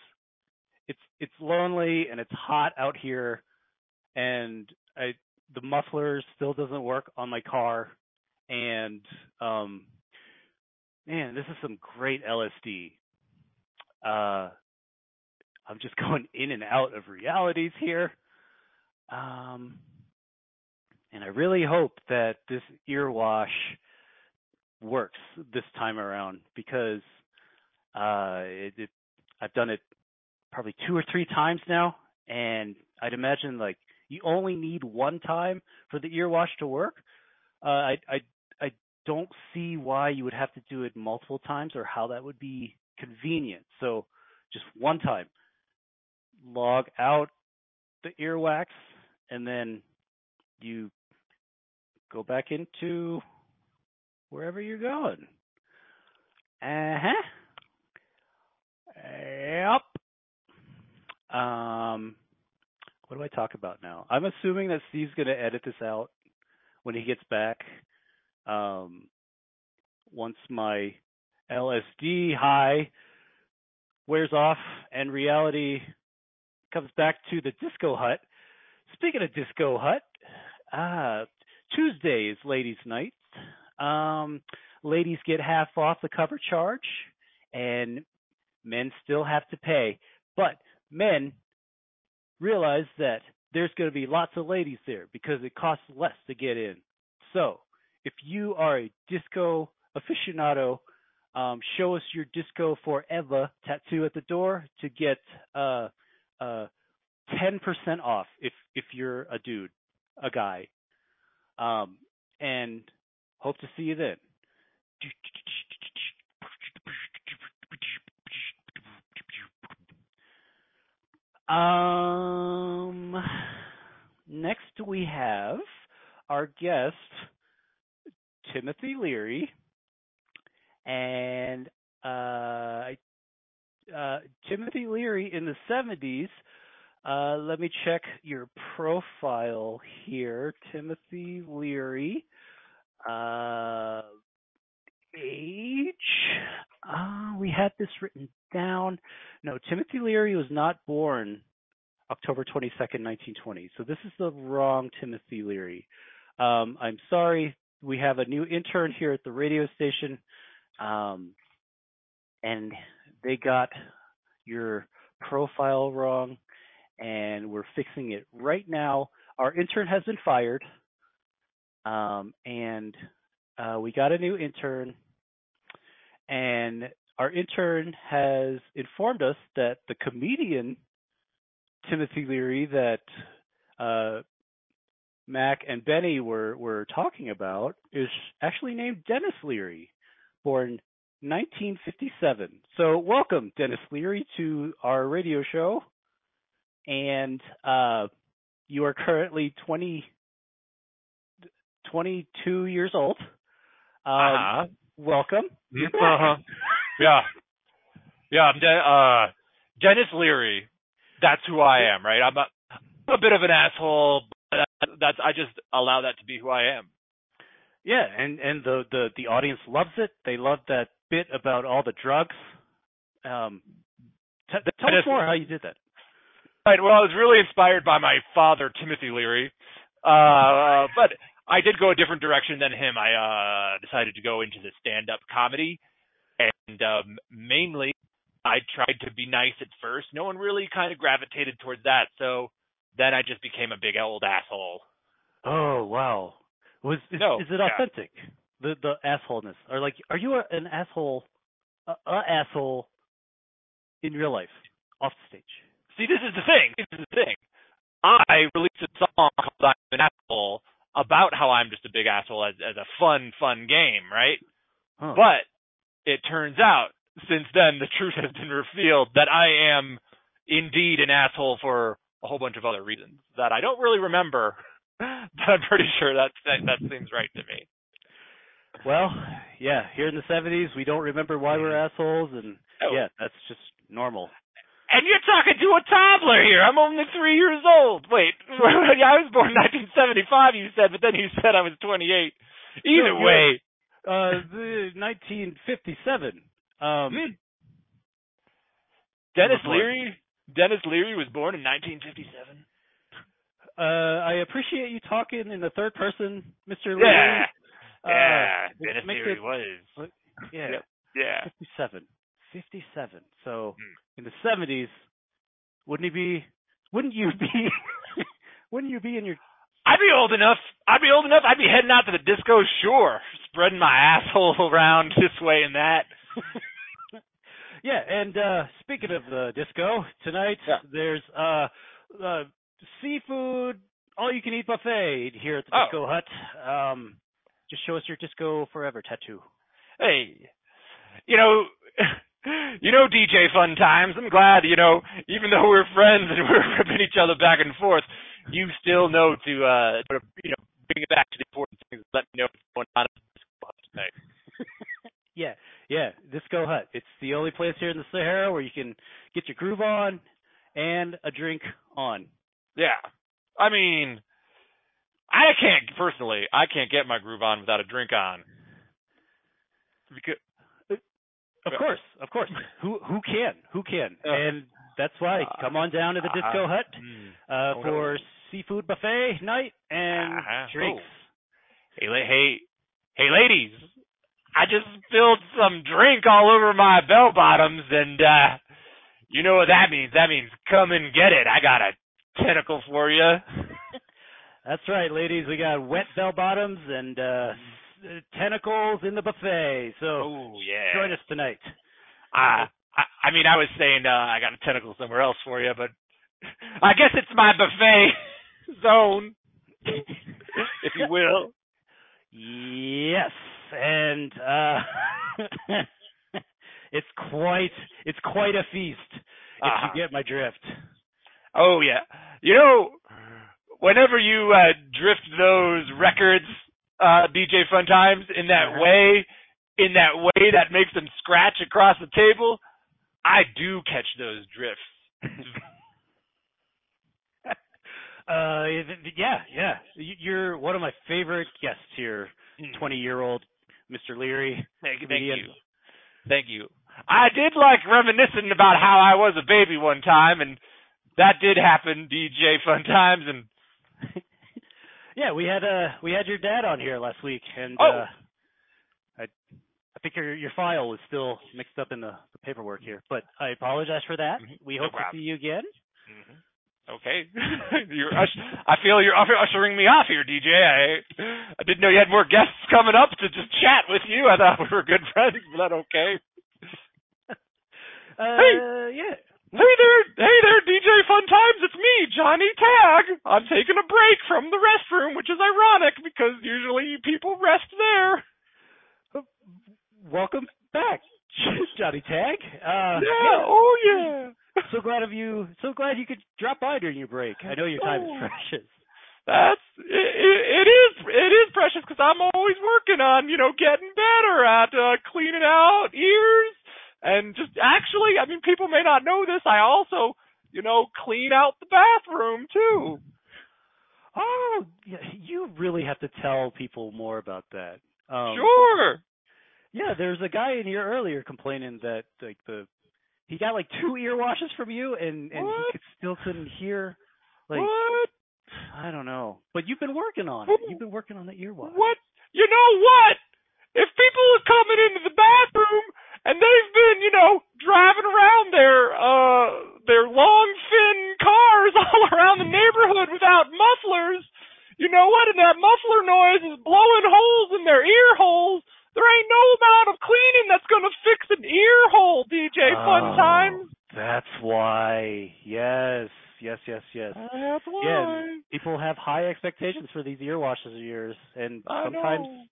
It's it's lonely and it's hot out here, and I the muffler still doesn't work on my car, and um, man, this is some great L S D. Uh, I'm just going in and out of realities here, um, and I really hope that this earwash works this time around because uh, it, it I've done it. Probably two or three times now, and I'd imagine like you only need one time for the earwash to work. Uh, I I I don't see why you would have to do it multiple times or how that would be convenient. So just one time, log out the earwax, and then you go back into wherever you're going. Uh huh. Yep. Um, what do I talk about now? I'm assuming that Steve's going to edit this out when he gets back. Um, once my L S D high wears off and reality comes back to the disco hut. Speaking of disco hut, uh, Tuesday is ladies' night. Um, ladies get half off the cover charge, and men still have to pay. But men realize that there's going to be lots of ladies there because it costs less to get in. So if you are a disco aficionado, um, show us your disco forever tattoo at the door to get uh, uh, ten percent off if, if you're a dude, a guy. Um, and hope to see you then. Um, next we have our guest, Timothy Leary, and uh, uh, Timothy Leary in the seventies Uh, let me check your profile here. Timothy Leary. Uh, age. Uh, we had this written down. No, Timothy Leary was not born October twenty-second, nineteen twenty. So this is the wrong Timothy Leary. Um, I'm sorry. We have a new intern here at the radio station, um, and they got your profile wrong, and we're fixing it right now. Our intern has been fired, um, and uh, we got a new intern, and our intern has informed us that the comedian Timothy Leary that uh, Mac and Benny were, were talking about is actually named Dennis Leary, born nineteen fifty-seven. So welcome, Dennis Leary, to our radio show. And uh, you are currently twenty, twenty-two years old. Um, uh-huh. Welcome. Uh-huh. Yeah. Yeah. De- uh, Dennis Leary. That's who I am, right? I'm a, I'm a bit of an asshole, but that's, that's I just allow that to be who I am. Yeah, and, and the, the, the audience loves it. They love that bit about all the drugs. Um, t- tell Dennis, us more how you did that. Right. Well, I was really inspired by my father, Timothy Leary, uh, but I did go a different direction than him. I uh, decided to go into the stand-up comedy, and um, mainly I tried to be nice at first. No one really kind of gravitated towards that, so then I just became a big old asshole. Oh, wow. Was Is, no, is it authentic, yeah. the the assholeness? Or like, are you a, an asshole, a, a asshole in real life, off the stage? See, this is the thing. This is the thing. I released a song called I'm an Asshole about how I'm just a big asshole as, as a fun, fun game, right? Huh. But it turns out, since then, the truth has been revealed that I am indeed an asshole for a whole bunch of other reasons that I don't really remember, but I'm pretty sure that, that seems right to me. Well, yeah, here in the seventies, we don't remember why we're assholes, and oh. yeah, that's just normal. And you're talking to a toddler here. I'm only three years old. Wait, I was born in nineteen seventy-five, you said, but then you said I was twenty-eight. Either no, way. Uh, the nineteen fifty-seven. Um, hmm. Dennis Leary. Dennis Leary was born in nineteen fifty-seven. Uh, I appreciate you talking in the third person, Mister Leary. Yeah. Yeah. Uh, Dennis Leary it, was. Yeah. Yeah. fifty-seven. fifty-seven. So in the seventies, wouldn't you be? Wouldn't you be? wouldn't you be in your? I'd be old enough. I'd be old enough. I'd be heading out to the disco, sure, spreading my asshole around this way and that. Yeah, and uh, speaking of the disco tonight, yeah. there's uh, uh, seafood all-you-can-eat buffet here at the oh. Disco Hut. Um, just show us your Disco Forever tattoo. Hey, you know. You know, D J Fun Times, I'm glad, you know, even though we're friends and we're ripping each other back and forth, you still know to, uh, to you know, bring it back to the important things. Let me know what's going on at the Disco Hut tonight. yeah, yeah, Disco Hut. It's the only place here in the Sahara where you can get your groove on and a drink on. Yeah. I mean, I can't, personally, I can't get my groove on without a drink on. Because... Of course, of course. Who who can? Who can? Uh, and that's why come on down to the Disco uh, Hut uh, oh, for no. seafood buffet night and uh-huh. drinks. Hey, hey, hey, ladies! I just spilled some drink all over my bell bottoms, and uh, you know what that means? That means come and get it. I got a tentacle for you. That's right, ladies. We got wet bell bottoms and. Uh, Tentacles in the buffet. So Ooh, yeah. join us tonight. Uh, I, I mean, I was saying uh, I got a tentacle somewhere else for you, but I guess it's my buffet zone, if you will. Yes, and uh, it's quite it's quite a feast. If uh-huh. you get my drift. Oh yeah, you know, whenever you uh, drift those records. Uh, D J Fun Times in that way, in that way that makes them scratch across the table. I do catch those drifts. Uh, yeah, yeah. You're one of my favorite guests here, twenty-year-old Mister Leary. Thank, thank you. Thank you. I did like reminiscing about how I was a baby one time, and that did happen, D J Fun Times. And yeah, we had uh, we had your dad on here last week, and oh. uh, I I think your your file was still mixed up in the, the paperwork here, but I apologize for that. Mm-hmm. We hope no problem. to see you again. Mm-hmm. Okay, you're us- I feel you're ushering me off here, D J. I, I didn't know you had more guests coming up to just chat with you. I thought we were good friends, but that okay. Uh, hey, yeah. Hey there, hey there, D J Fun Times. It's me, Johnny Tag. I'm taking a break from the restroom, which is ironic because usually people rest there. Welcome back, Johnny Tag. Uh, yeah, yeah. Oh yeah. So glad of you. So glad you could drop by during your break. I know your time oh, is precious. That's it, it is. It is precious because I'm always working on you know getting better at uh, cleaning out ears and just actually. I mean, people may not know this. I also you know clean out the bathroom too. Oh, you really have to tell people more about that. Um, sure. Yeah, there's a guy in here earlier complaining that like the. He got like two ear washes from you, and, and he could, still couldn't hear. Like, what? I don't know. But you've been working on it. You've been working on the ear wash. What? You know what? If people are coming into the bathroom and they've been, you know, driving around their uh their long fin cars all around the neighborhood without mufflers, you know what? And that muffler noise is blowing holes in their ear holes. There ain't no amount of cleaning that's going to fix an ear hole, D J Fun oh, Times. That's why. Yes, yes, yes, yes. That's why. Yeah, people have high expectations for these ear washes of yours, and I sometimes know.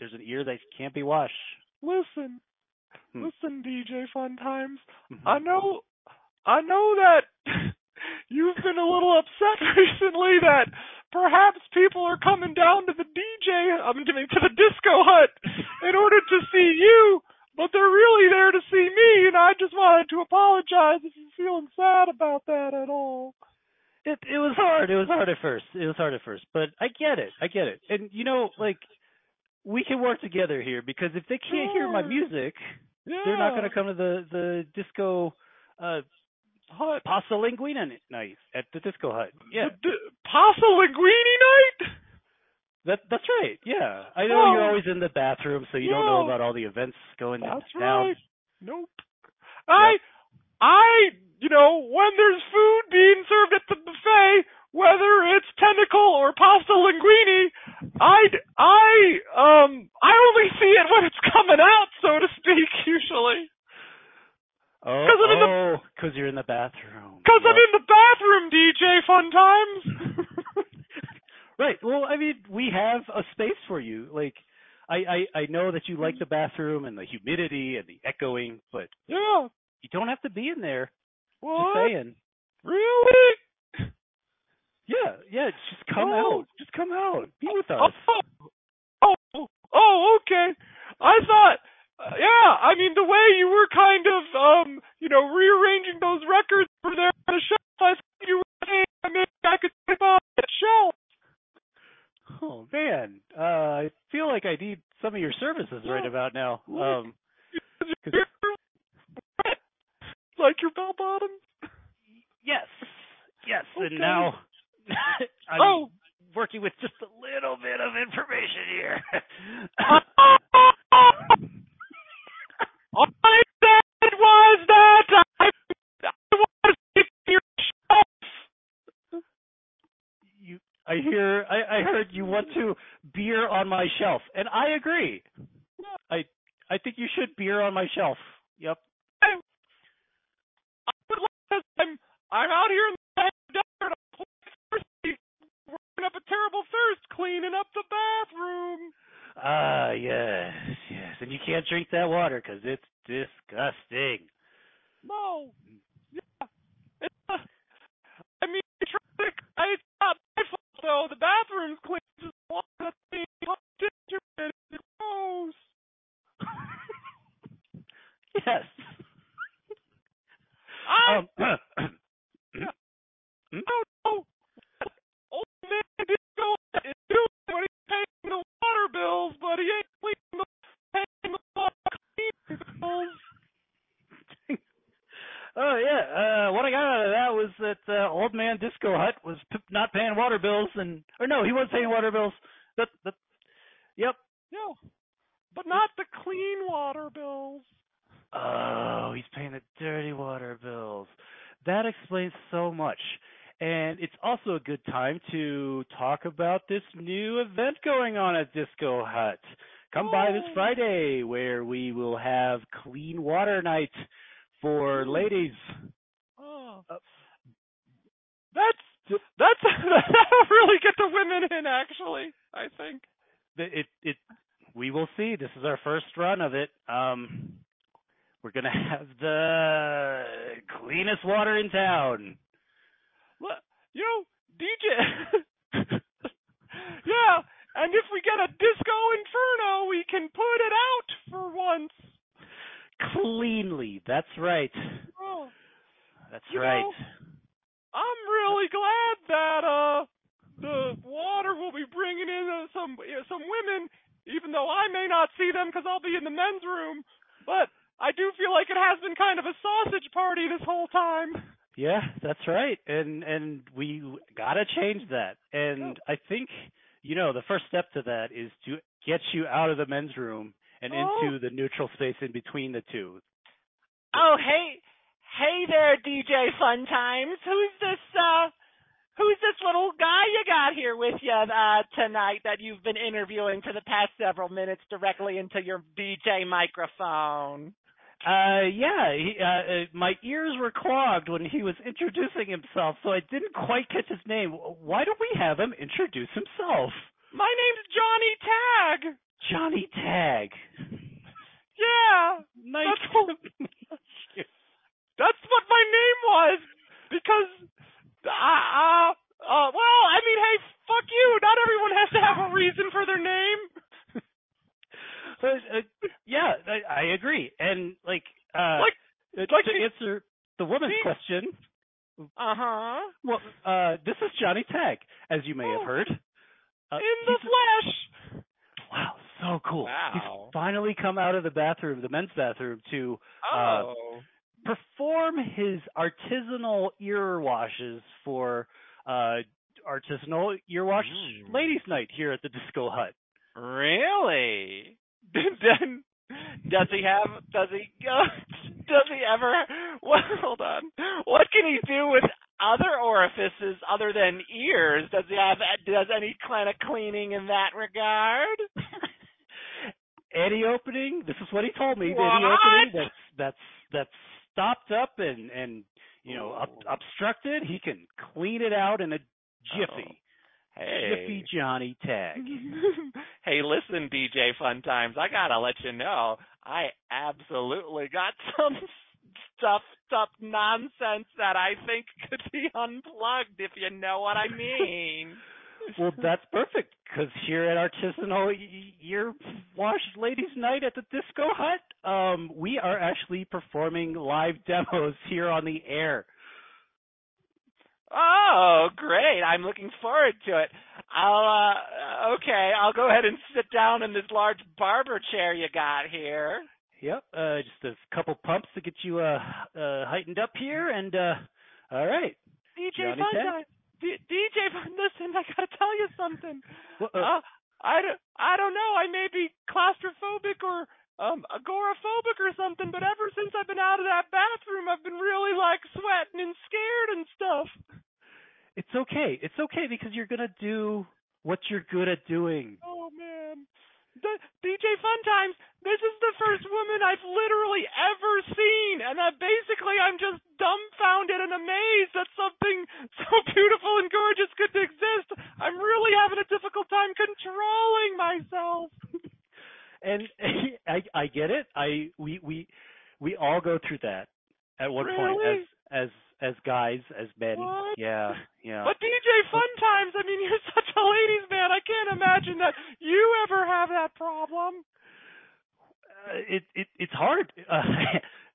There's an ear that can't be washed. Listen. Hmm. Listen, D J Fun Times. Mm-hmm. I know, I know that you've been a little upset recently that perhaps people are coming down to the D J, I mean, to the disco hut in order to see you, but they're really there to see me, and I just wanted to apologize if you're feeling sad about that at all. It it was hard. It was hard at first. It was hard at first, but I get it. I get it. And, you know, like, we can work together here, because if they can't yeah. hear my music, yeah. they're not going to come to the, the disco uh Hut. Pasta linguine night at the disco hut. Yeah, D- pasta linguine night. That that's right. Yeah, I know oh. you're always in the bathroom, so you no. don't know about all the events going down. That's right. Nope. I, yep. I, you know, when there's food being served at the buffet, whether it's tentacle or pasta linguine, I, I, um, I only see it when it's coming out, so to speak, usually. Oh, because oh, you're in the bathroom. Because yep. I'm in the bathroom, D J Fun Times. Right. Well, I mean, we have a space for you. Like, I, I, I know that you like the bathroom and the humidity and the echoing, but yeah. you don't have to be in there. What? Just saying. Really? Yeah, yeah, just come oh. out. Just come out. Be with us. Oh, oh, oh okay. I thought... Uh, yeah, I mean, the way you were kind of, um, you know, rearranging those records for there on the shelf, I thought you were saying maybe I could skip on that shelf. Oh, man. Uh, I feel like I need some of your services right about now. Um, like your bell bottoms? Yes. Yes, okay. And now I'm oh. working with just a little bit of information here. All I said was that I, I want to see your shelf. You, I hear, I, I heard you want to beer on my shelf, and I agree. I, I think you should beer on my shelf. Yep. I, I would like this. I'm, I'm out here in the desert. I'm thirsty, working up a terrible thirst, cleaning up the bathroom. Ah, uh, yes, yes. And you can't drink that water because it's disgusting. No. Yeah. It's, uh, I mean, it's not my fault, though. The bathroom's clean. Just water that's being contaminated. It's gross. Yes. I, um, I don't know Oh, yeah. Uh, what I got out of that was that uh, Old Man Disco Hut was p- not paying water bills. and Or, no, he was paying water bills. That, that, yep. No, but not the clean water bills. Oh, he's paying the dirty water bills. That explains so much. And it's also a good time to talk about this new event going on at Disco Hut. Come oh. by this Friday, where we will have clean water night for ladies. Oh, uh, that's that's that'll really get the women in. Actually, I think it it we will see. This is our first run of it. Um, we're gonna have the cleanest water in town. Look, you know, D J. Yeah. And if we get a disco inferno, we can put it out for once. Cleanly, that's right. Oh, that's you right. Know, I'm really glad that uh, the water will be bringing in uh, some uh, some women, even though I may not see them because I'll be in the men's room. But I do feel like it has been kind of a sausage party this whole time. Yeah, that's right. And and we gotta change that. And oh. I think. You know, the first step to that is to get you out of the men's room and oh. into the neutral space in between the two. Oh, hey, hey there, D J Fun Times. Who's this? Uh, who's this little guy you got here with you uh, tonight that you've been interviewing for the past several minutes directly into your D J microphone? Uh, yeah, he, uh, my ears were clogged when he was introducing himself, so I didn't quite catch his name. Why don't we have him introduce himself? My name's Johnny Tag. Johnny Tag. Yeah. Nice that's, to meet you. That's what my name was, because, uh, uh, uh, well, I mean, hey, fuck you. Not everyone has to have a reason for their name. Uh, yeah, I, I agree. And, like, uh, like, uh, like to the, answer the woman's see? question, uh-huh. Well, uh, this is Johnny Tag, as you may oh, have heard. Uh, in the flesh! Wow, so cool. Wow. He's finally come out of the bathroom, the men's bathroom, to oh. uh, perform his artisanal ear washes for uh, artisanal ear wash mm. ladies' night here at the Disco Hut. Really? Then does he have? Does he? Uh, does he ever? Well, hold on. What can he do with other orifices other than ears? Does he have? Does any kind of cleaning in that regard? Any opening? This is what he told me. What? Any opening that's that's that's stopped up and and you know ob- obstructed, he can clean it out in a jiffy. Oh. Hey, Jiffy Johnny Tag. Hey, listen, D J Fun Times, I gotta let you know, I absolutely got some stuffed up nonsense that I think could be unplugged, if you know what I mean. Well, that's perfect, because here at Artisanal Ear Wash Ladies Night at the Disco Hut, um, we are actually performing live demos here on the air. Oh, great. I'm looking forward to it. I'll, uh, okay, I'll go ahead and sit down in this large barber chair you got here. Yep, uh, just a couple pumps to get you uh, uh, heightened up here, and uh, all right. D J Fun Time. D- DJ Fun, listen, I got to tell you something. Well, uh, uh, I, don't, I don't know. I may be claustrophobic or um, agoraphobic or something, but ever since I've been out of that bathroom, I've been really, like, sweating and scared and stuff. It's okay. It's okay because you're going to do what you're good at doing. Oh, man. The, D J Fun Times, this is the first woman I've literally ever seen. And I, basically, I'm just dumbfounded and amazed that something so beautiful and gorgeous could exist. I'm really having a difficult time controlling myself. And I, I get it. I we, we we all go through that at one really? point as as As guys, as men, what? yeah, yeah. But D J Fun Times, I mean, you're such a ladies' man. I can't imagine that you ever have that problem. Uh, it it it's hard. Uh,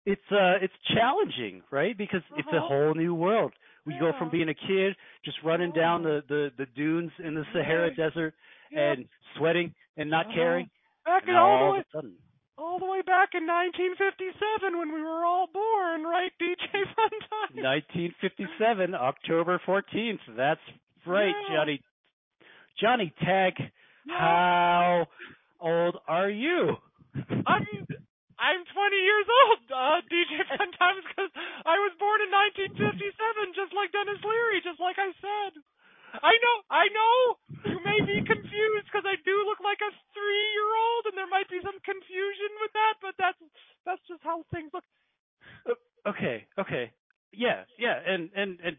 it's uh it's challenging, right? Because uh-huh. it's a whole new world. We yeah. go from being a kid, just running oh. down the, the, the dunes in the Sahara yeah. Desert yeah. and sweating and not uh-huh. caring, back and all, all the way, of a sudden, all the way back. back in nineteen fifty-seven when we were all born, right, D J Funtime? nineteen fifty-seven, October fourteenth. That's right, yeah. Johnny. Johnny Tag, yeah. How old are you? I'm I'm twenty years old, uh, D J Funtime, because I was born in nineteen fifty-seven, just like Dennis Leary, just like I said. I know, I know, you may be confused because I do look like a three-year-old, and there might be some confusion with that, but that's that's just how things look. Okay, okay, yeah, yeah, and and and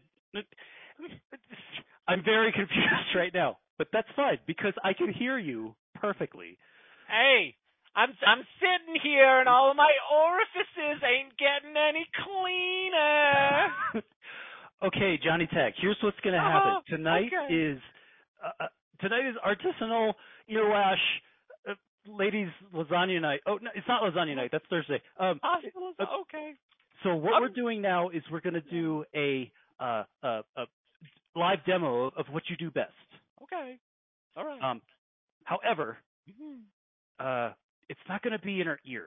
I'm very confused right now, but that's fine because I can hear you perfectly. Hey, I'm I'm sitting here, and all of my orifices ain't getting any cleaner. Okay, Johnny Tech, here's what's going to happen. Oh, tonight okay. is uh, tonight is artisanal earwash uh, ladies lasagna night. Oh, no, it's not lasagna night. That's Thursday. Um, Hospitals, uh, okay. So what um, we're doing now is we're going to do a, uh, a, a live demo of what you do best. Okay. All right. Um, however, mm-hmm. uh, it's not going to be in our ear.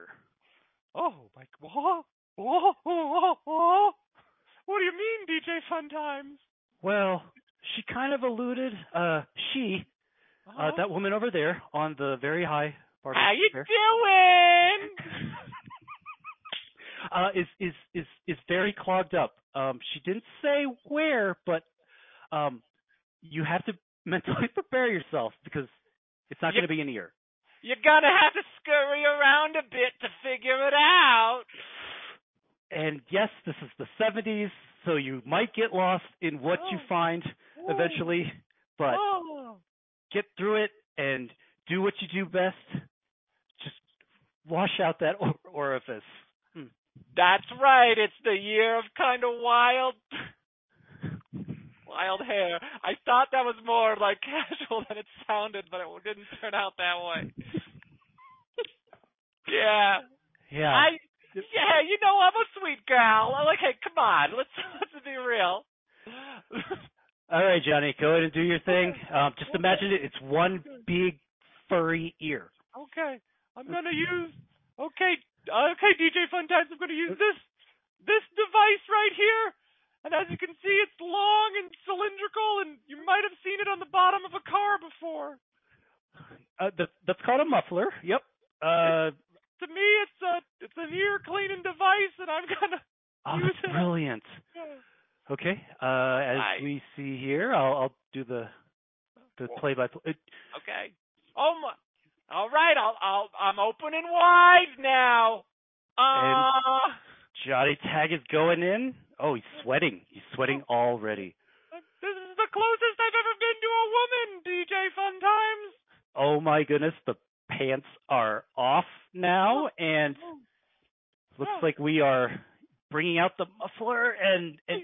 Oh, like, whoa, whoa, whoa, whoa. What do you mean, D J Funtimes? Well, she kind of alluded, uh, she, uh-huh. uh, that woman over there on the very high bar. How you there, doing? uh, is, is, is, is very clogged up. Um, she didn't say where, but um, you have to mentally prepare yourself because it's not going to be an ear. You're going to have to scurry around a bit to figure it out. And yes, this is the seventies, so you might get lost in what oh. you find eventually, but oh. get through it and do what you do best. Just wash out that or- orifice. Hmm. That's right. It's the year of kind of wild, wild hair. I thought that was more like casual than it sounded, but it didn't turn out that way. yeah. Yeah. I. Yeah, you know I'm a sweet girl. I'm like, hey, come on, let's let's be real. All right, Johnny, go ahead and do your thing. Um, just imagine it. It's one big furry ear. Okay, I'm gonna use. Okay, okay, D J Funtimes, I'm gonna use this this device right here. And as you can see, it's long and cylindrical, and you might have seen it on the bottom of a car before. Uh, the, that's called a muffler. Yep. Uh. It's, To me, it's a it's an ear cleaning device, and I'm gonna oh, use it. Brilliant. Yeah. Okay. Uh, as I, we see here, I'll, I'll do the the well, play by play. Okay. Oh my! All right. I'll I'll I'm opening wide now. Uh, and Johnny Tag is going in. Oh, he's sweating. He's sweating already. This is the closest I've ever been to a woman, D J Funtimes. Oh my goodness. The pants are off now, and looks like we are bringing out the muffler. And, and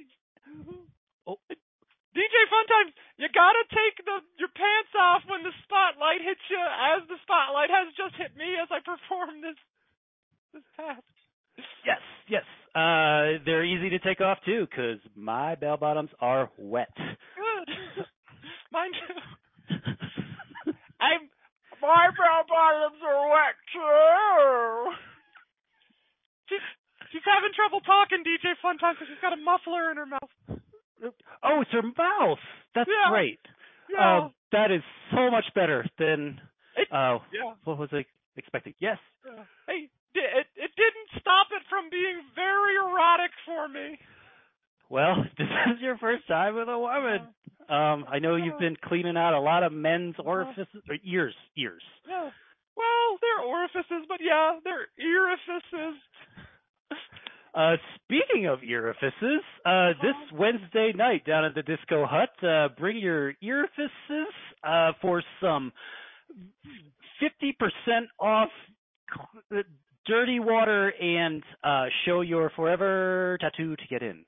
oh. D J Funtimes, you gotta take the your pants off when the spotlight hits you, as the spotlight has just hit me as I perform this this task. Yes, yes. Uh, they're easy to take off too, cause my bell bottoms are wet. Good, mine too. I'm. My bell bottoms are wet too. She's, she's having trouble talking, D J Funtime, because she's got a muffler in her mouth. Oh, it's her mouth. That's yeah. great. Yeah. Um, that is so much better than uh, yeah. what was I expecting. Yes. Yeah. Hey, it it didn't stop it from being very erotic for me. Well, this is your first time with a woman. Um, I know you've been cleaning out a lot of men's orifices, or ears, ears. Yeah. Well, they're orifices, but yeah, they're earifices. Uh, speaking of earifices, uh, this Wednesday night down at the Disco Hut, uh, bring your earifices uh, for some fifty percent off dirty water and uh, show your forever tattoo to get in.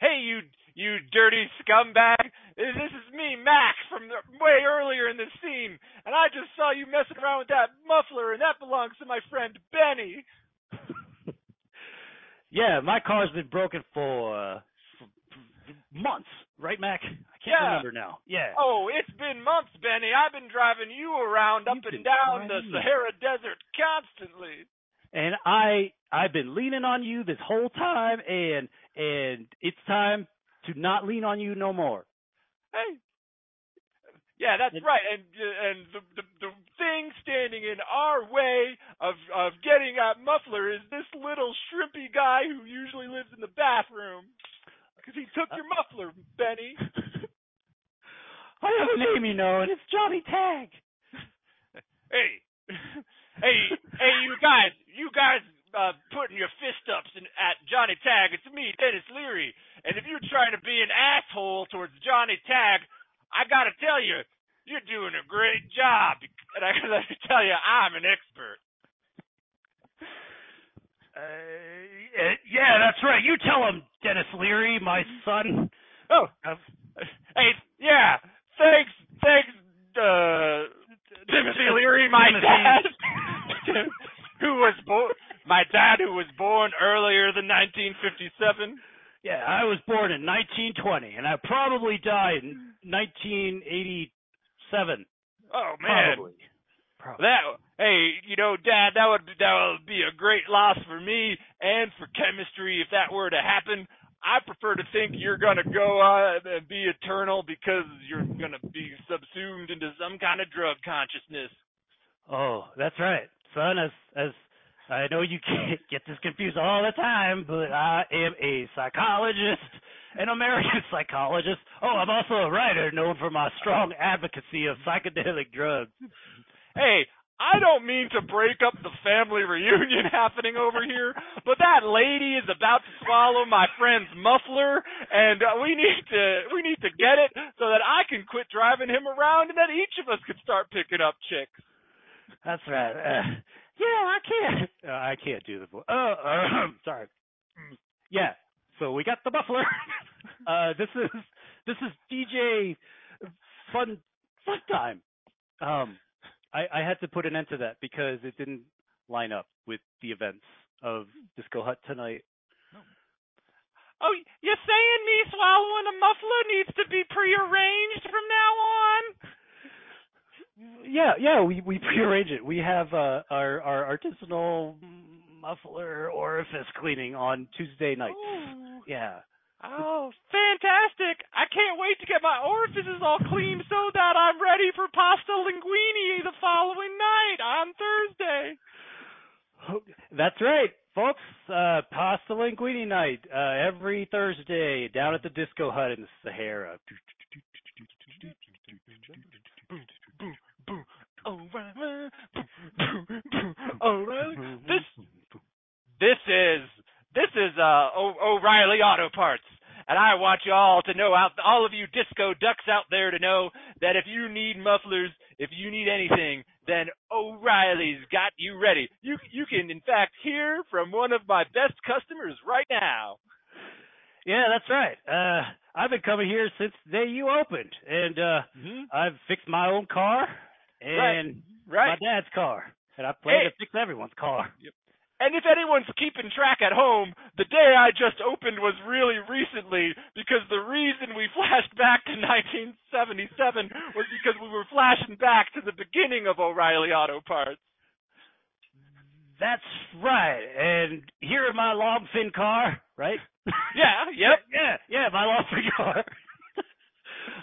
Hey, you you dirty scumbag. This is me, Mac, from the, way earlier in the scene, and I just saw you messing around with that muffler, and that belongs to my friend Benny. Yeah, my car's been broken for, uh, for months, right, Mac? I can't yeah. remember now. Yeah. Oh, it's been months, Benny. I've been driving you around You've up and down driving. the Sahara Desert constantly. and I I've been leaning on you this whole time, and and it's time to not lean on you no more. Hey. Yeah, that's and, right. And and the, the the thing standing in our way of of getting at Muffler is this little shrimpy guy who usually lives in the bathroom because he took uh, your muffler, Benny. I have a name, you know, and it's Johnny Tag. Hey, hey, hey, you guys, you guys uh, putting your fist ups in, at Johnny Tag. It's me, Dennis Leary. And if you're trying to be an asshole towards Johnny Tag, I got to tell you, you're doing a great job. And I got to tell you, I'm an expert. Uh, yeah, that's right. You tell him, Dennis Leary, my son. Oh, hey, yeah. Thanks, thanks, uh, Timothy Leary, my dad, who was born, my dad who was born earlier than nineteen fifty-seven. Yeah, I was born in nineteen twenty, and I probably died in nineteen eighty-seven. Oh man, probably. Probably. That, hey, you know, Dad, that would that would be a great loss for me and for chemistry if that were to happen. I prefer to think you're gonna go uh, and be eternal because you're gonna be subsumed into some kind of drug consciousness. Oh, that's right, son. As as I know you can't get this confused all the time, but I am a psychologist, an American psychologist. Oh, I'm also a writer known for my strong advocacy of psychedelic drugs. Hey, I don't mean to break up the family reunion happening over here, but that lady is about to swallow my friend's muffler, and uh, we need to we need to get it so that I can quit driving him around and that each of us can start picking up chicks. That's right. Uh, yeah, I can't. Uh, I can't do the voice. Uh, uh, sorry. Yeah. So we got the muffler. uh, this is this is D J fun fun time. Um. I, I had to put an end to that because it didn't line up with the events of Disco Hut tonight. No. Oh, you're saying me swallowing a muffler needs to be prearranged from now on? Yeah, yeah, we, we prearrange it. We have uh, our, our artisanal muffler orifice cleaning on Tuesday nights. Ooh. Yeah. Oh, fantastic! I can't wait to get my orifices all clean so that I'm ready for pasta linguine the following night on Thursday. That's right, folks. Uh, pasta linguine night uh, every Thursday down at the Disco Hut in the Sahara. This, this is. This is uh, O'Reilly Auto Parts, and I want you all to know, out, all of you disco ducks out there to know that if you need mufflers, if you need anything, then O'Reilly's got you ready. You you can, in fact, hear from one of my best customers right now. Yeah, that's right. Uh, I've been coming here since the day you opened, and uh, mm-hmm. I've fixed my own car and right. Right. my dad's car, and I plan hey. to fix everyone's car. Yep. And if anyone's keeping track at home, the day I just opened was really recently because the reason we flashed back to nineteen seventy-seven was because we were flashing back to the beginning of O'Reilly Auto Parts. That's right. And here in my long, thin car, right? Yeah, yep. Yeah, yeah, my long, thin car.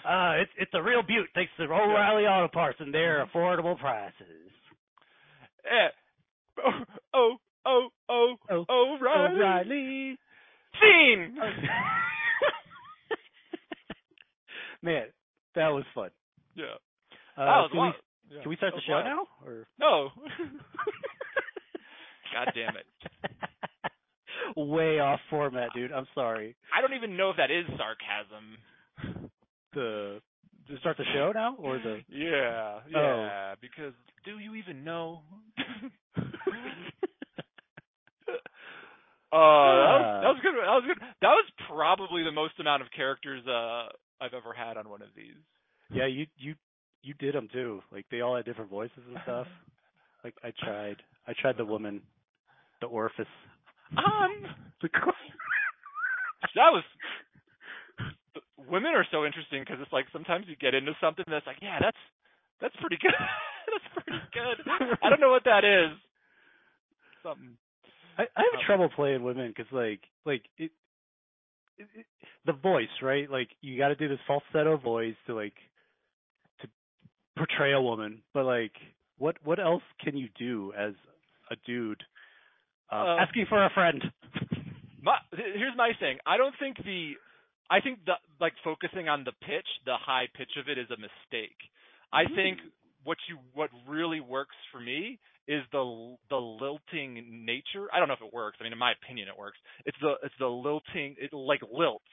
uh, it's, it's a real beaut thanks to O'Reilly Auto Parts and their affordable prices. Yeah. Oh, oh. Oh, oh, oh, O'Reilly. O'Reilly. Scene! Man, that was fun. Yeah. Uh, that was can, wild. We, yeah. can we start the show wild. now? Or? No. God damn it. Way off format, dude. I'm sorry. I don't even know if that is sarcasm. The to start the show now? or the? Yeah, yeah. Oh. Because do you even know? Uh, that was, that was good. That was good. That was probably the most amount of characters uh, I've ever had on one of these. Yeah, you you you did them too. Like they all had different voices and stuff. Like I tried, I tried the woman, the orifice. Um, the that was. Women are so interesting because it's like sometimes you get into something that's like, yeah, that's that's pretty good. That's pretty good. I don't know what that is. Something. I, I have oh. trouble playing women because, like, like it, it, it, the voice, right? Like, you got to do this falsetto voice to, like, to portray a woman. But, like, what what else can you do as a dude? Uh, uh, asking for a friend. My, here's my thing. I don't think the – I think, the like, focusing on the pitch, the high pitch of it is a mistake. I Ooh. think what you what really works for me is the the lilting nature. I don't know if it works. I mean, in my opinion, it works. It's the it's the lilting. It like lilts.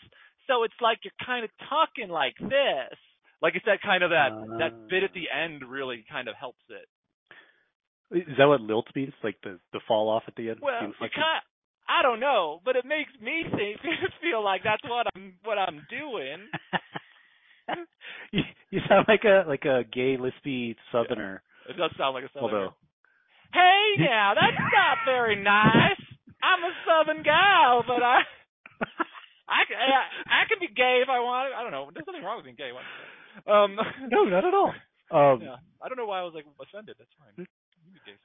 So it's like you're kind of talking like this. Like it's that kind of that uh, that bit at the end really kind of helps it. Is that what lilt means? Like the, the fall off at the end? Well, the kind of, I don't know, but it makes me think feel like that's what I'm what I'm doing. you, you sound like a like a gay, lispy Southerner. Yeah, it does sound like a Southerner. Although, hey, now, that's not very nice. I'm a Southern gal, but I, I, I, I can be gay if I want. I don't know. There's nothing wrong with being gay. Um, no, not at all. Um, yeah. I don't know why I was like offended. That's fine. You be gay,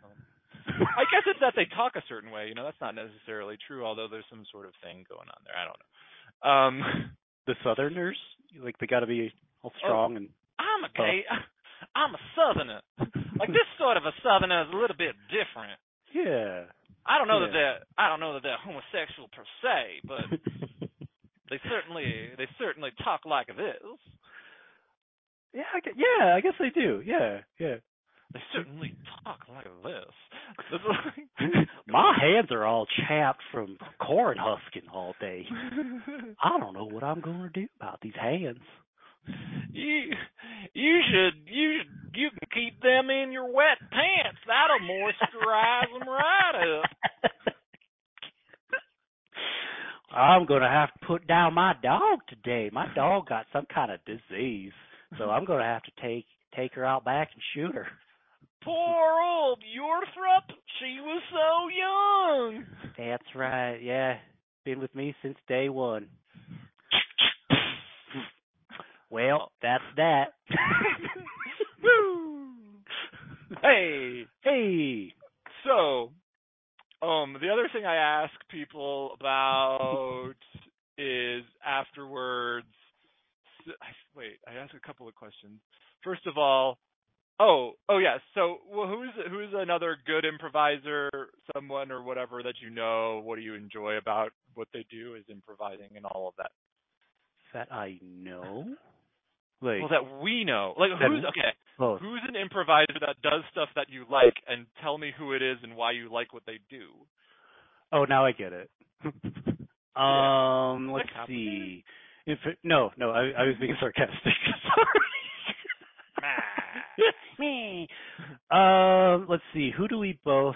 I guess it's that they talk a certain way. You know, that's not necessarily true. Although there's some sort of thing going on there. I don't know. Um, the Southerners, like they got to be all strong oh, and. I'm a gay. Uh, I'm a Southerner. Like this sort of a Southerner is a little bit different. Yeah. I don't know yeah. that they're I don't know that they're homosexual per se, but they certainly they certainly talk like this. Yeah, I guess, yeah, I guess they do. Yeah, yeah. They certainly talk like this. My hands are all chapped from corn husking all day. I don't know what I'm going to do about these hands. You, you should, you should, you can keep them in your wet pants. That'll moisturize them right up. I'm gonna have to put down my dog today. My dog got some kind of disease, so I'm gonna have to take take her out back and shoot her. Poor old Yorthrop. She was so young. That's right. Yeah, been with me since day one. Well, that's that. Woo! Hey, hey. So, um, the other thing I ask people about is afterwards. I, wait, I ask a couple of questions. First of all, oh, oh yeah. So, well, who's who's another good improviser, someone or whatever that you know? What do you enjoy about what they do is improvising and all of that? That I know. Like, well, that we know. Like, who's okay? Both. Who's an improviser that does stuff that you like, and tell me who it is and why you like what they do. Oh, now I get it. um, let's see. If it, no, no, I, I was being sarcastic. Sorry. Me. Um, let's see. Who do we both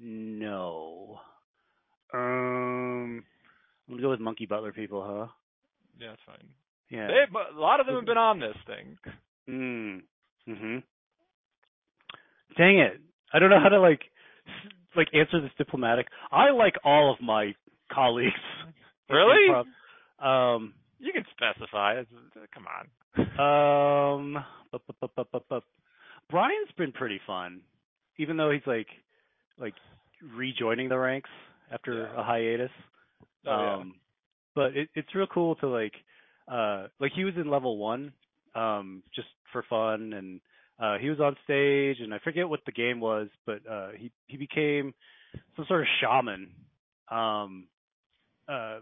know? Um, I'm gonna go with Monkey Butler people, huh? Yeah, that's fine. Yeah, They've, a lot of them have been on this thing. Mm. Mhm. Dang it! I don't know how to like, like answer this diplomatic. I like all of my colleagues. Really? Um, you can specify. Come on. Um, up, up, up, up, up. Brian's been pretty fun, even though he's like, like rejoining the ranks after yeah. a hiatus. Oh, um, yeah. But it, it's real cool to like, uh, like he was in level one, um, just for fun, and uh, he was on stage, and I forget what the game was, but uh, he he became some sort of shaman, um, uh,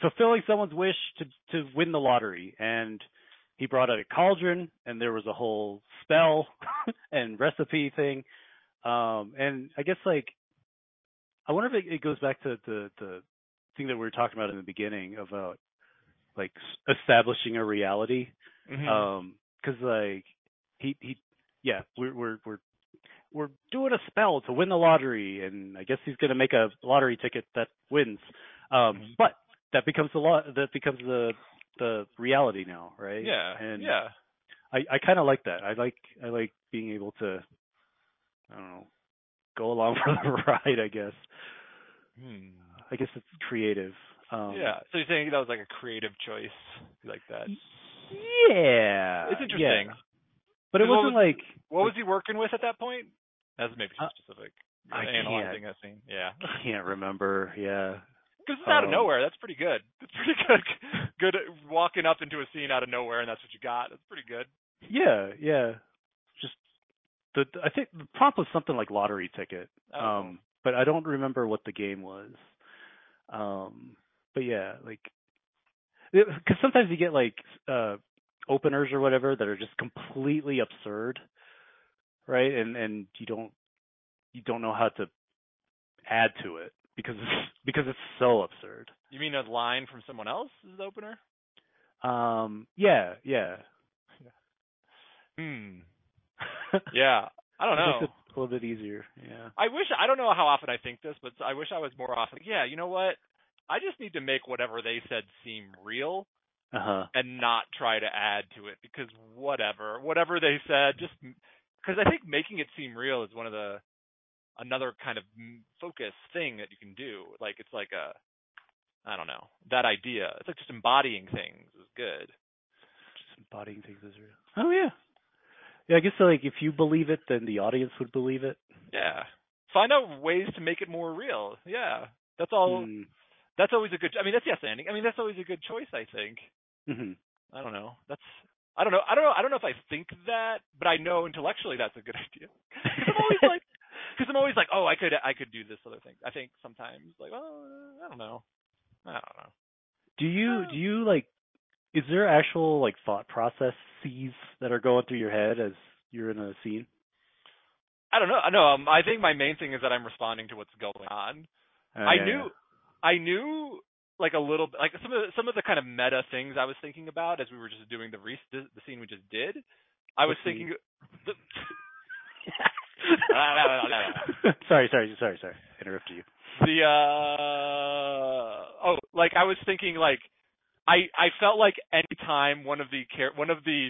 fulfilling someone's wish to to win the lottery, and he brought out a cauldron, and there was a whole spell and recipe thing, um, and I guess like, I wonder if it, it goes back to the the thing that we were talking about in the beginning about like establishing a reality. Mm-hmm. Um, 'cause like he, he, yeah, we're, we're, we're, we're doing a spell to win the lottery. And I guess he's going to make a lottery ticket that wins. Um, mm-hmm. But that becomes the law. That becomes the, the reality now. Right. Yeah. And yeah, I, I kind of like that. I like, I like being able to, I don't know, go along for the ride, I guess. Hmm. I guess it's creative. Um, yeah. So you're saying that was like a creative choice like that? Yeah. It's interesting. Yeah. But it wasn't was, like... What was he working with at that point? That's maybe too uh, specific. I analyzing that scene. Yeah. Can't remember. Yeah. Because it's um, out of nowhere. That's pretty good. That's pretty good. Good walking up into a scene out of nowhere, and that's what you got. That's pretty good. Yeah, yeah. Just the I think the prompt was something like lottery ticket, oh. um, but I don't remember what the game was. Um, but yeah, like because sometimes you get like uh, openers or whatever that are just completely absurd, right? And and you don't you don't know how to add to it. Because it's, because it's so absurd. You mean a line from someone else's opener? Um. Yeah. Yeah. Hmm. Yeah. I don't know. It makes it a little bit easier. Yeah. I wish. I don't know how often I think this, but I wish I was more often. Yeah. You know what? I just need to make whatever they said seem real, uh-huh. and not try to add to it because whatever, whatever they said, just because I think making it seem real is one of the. Another kind of focus thing that you can do. Like, it's like a, I don't know, that idea. It's like just embodying things is good. Just embodying things is real. Oh, yeah. Yeah, I guess, like, if you believe it, then the audience would believe it. Yeah. Find out ways to make it more real. Yeah. That's all. Mm. That's always a good, I mean, that's yes ending. I mean, that's always a good choice, I think. Mm-hmm. I don't know. That's, I don't know. I don't know. I don't know if I think that, but I know intellectually that's a good idea. I'm always like, because I'm always like, oh, I could, I could do this other thing. I think sometimes, like, well, I don't know, I don't know. Do you, do you like? Is there actual like thought processes that are going through your head as you're in a scene? I don't know. No, um, I think my main thing is that I'm responding to what's going on. Oh, I yeah, knew, yeah. I knew, like a little, like some of the, some of the kind of meta things I was thinking about as we were just doing the re- the scene we just did. I was the thinking. The, no, no, no, no, no. Sorry, sorry, sorry, sorry. Interrupted you. The uh oh, like I was thinking, like I I felt like any time one of the char- one of the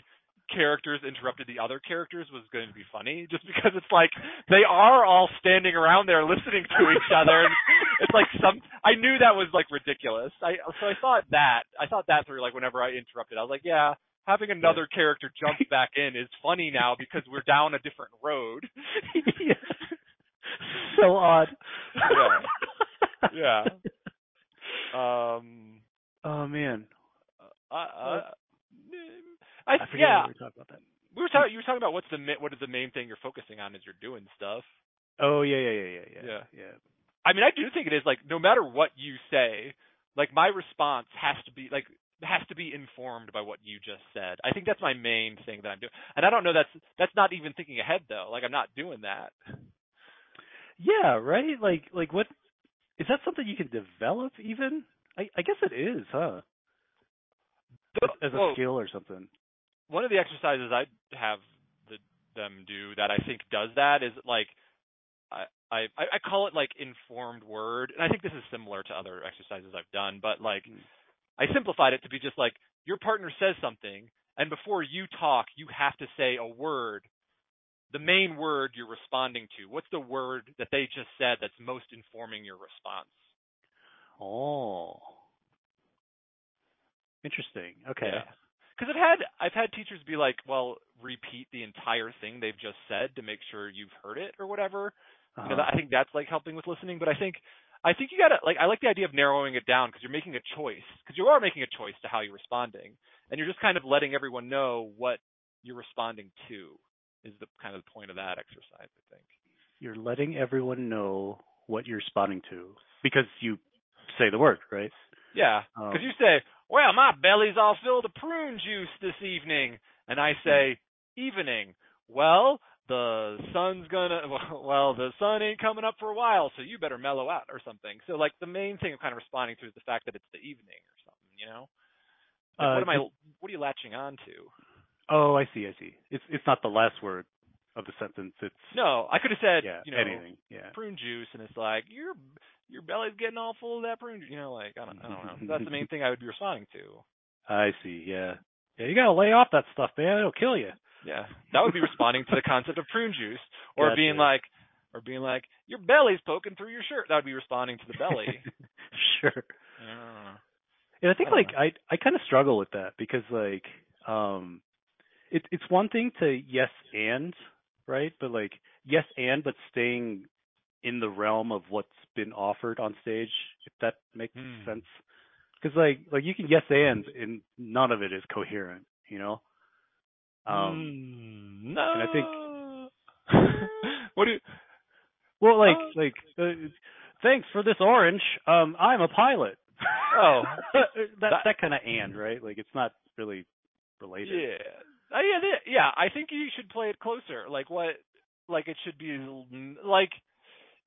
characters interrupted the other characters was going to be funny, just because it's like they are all standing around there listening to each other. And it's like some. I knew that was like ridiculous. I so I thought that I thought that through. Like whenever I interrupted, I was like, yeah. Having another yeah. character jump back in is funny now because we're down a different road. Yeah. So odd. Yeah. Yeah. Um. Oh man. Uh. uh I, I forget yeah. we were talking about that. We were talking. You were talking about what's the what is the main thing you're focusing on as you're doing stuff. Oh yeah yeah yeah yeah yeah yeah. yeah. I mean, I do think it is like no matter what you say, like my response has to be like. Has to be informed by what you just said. I think that's my main thing that I'm doing. And I don't know, that's that's not even thinking ahead though. Like I'm not doing that. Yeah, right? Like like what is that something you can develop even? I, I guess it is, huh? The, As a well, skill or something. One of the exercises I have the, them do that I think does that is like I, I I call it like informed word. And I think this is similar to other exercises I've done, but like mm. I simplified it to be just like your partner says something, and before you talk, you have to say a word, the main word you're responding to. What's the word that they just said that's most informing your response? Oh, interesting. Okay. Because yeah. I've had I've had teachers be like, well, repeat the entire thing they've just said to make sure you've heard it or whatever. Uh-huh. You know, I think that's like helping with listening, but I think. I think you gotta like. I like the idea of narrowing it down because you're making a choice. Because you are making a choice to how you're responding, and you're just kind of letting everyone know what you're responding to. Is the kind of the point of that exercise, I think. You're letting everyone know what you're responding to because you say the word, right? Yeah. Because um, you say, "Well, my belly's all filled with prune juice this evening," and I say, "Evening." Well. The sun's gonna well, the sun ain't coming up for a while, so you better mellow out or something. So like the main thing I'm kind of responding to is the fact that it's the evening or something, you know. Like, uh, what am I? What are you latching on to? Oh, I see, I see. It's it's not the last word of the sentence. It's no. I could have said yeah, you know anything. Yeah. Prune juice, and it's like your your belly's getting all full of that prune juice. You know, like I don't I don't know. So that's the main thing I would be responding to. I see. Yeah. Yeah, you gotta lay off that stuff, man. It'll kill you. Yeah, that would be responding to the concept of prune juice, or gotcha. being like, or being like, your belly's poking through your shirt. That would be responding to the belly. Sure. Uh, yeah, I think I like know. I I kind of struggle with that because like um, it's it's one thing to yes and right, but like yes and but staying in the realm of what's been offered on stage, if that makes mm. sense. Because like like you can yes and and none of it is coherent, you know. Um, mm, no. And I think what do you, well like oh. like uh, thanks for this orange. Um, I'm a pilot. Oh, that that kind of and right? Like it's not really related. Yeah, uh, yeah, they, yeah. I think you should play it closer. Like what? Like it should be like.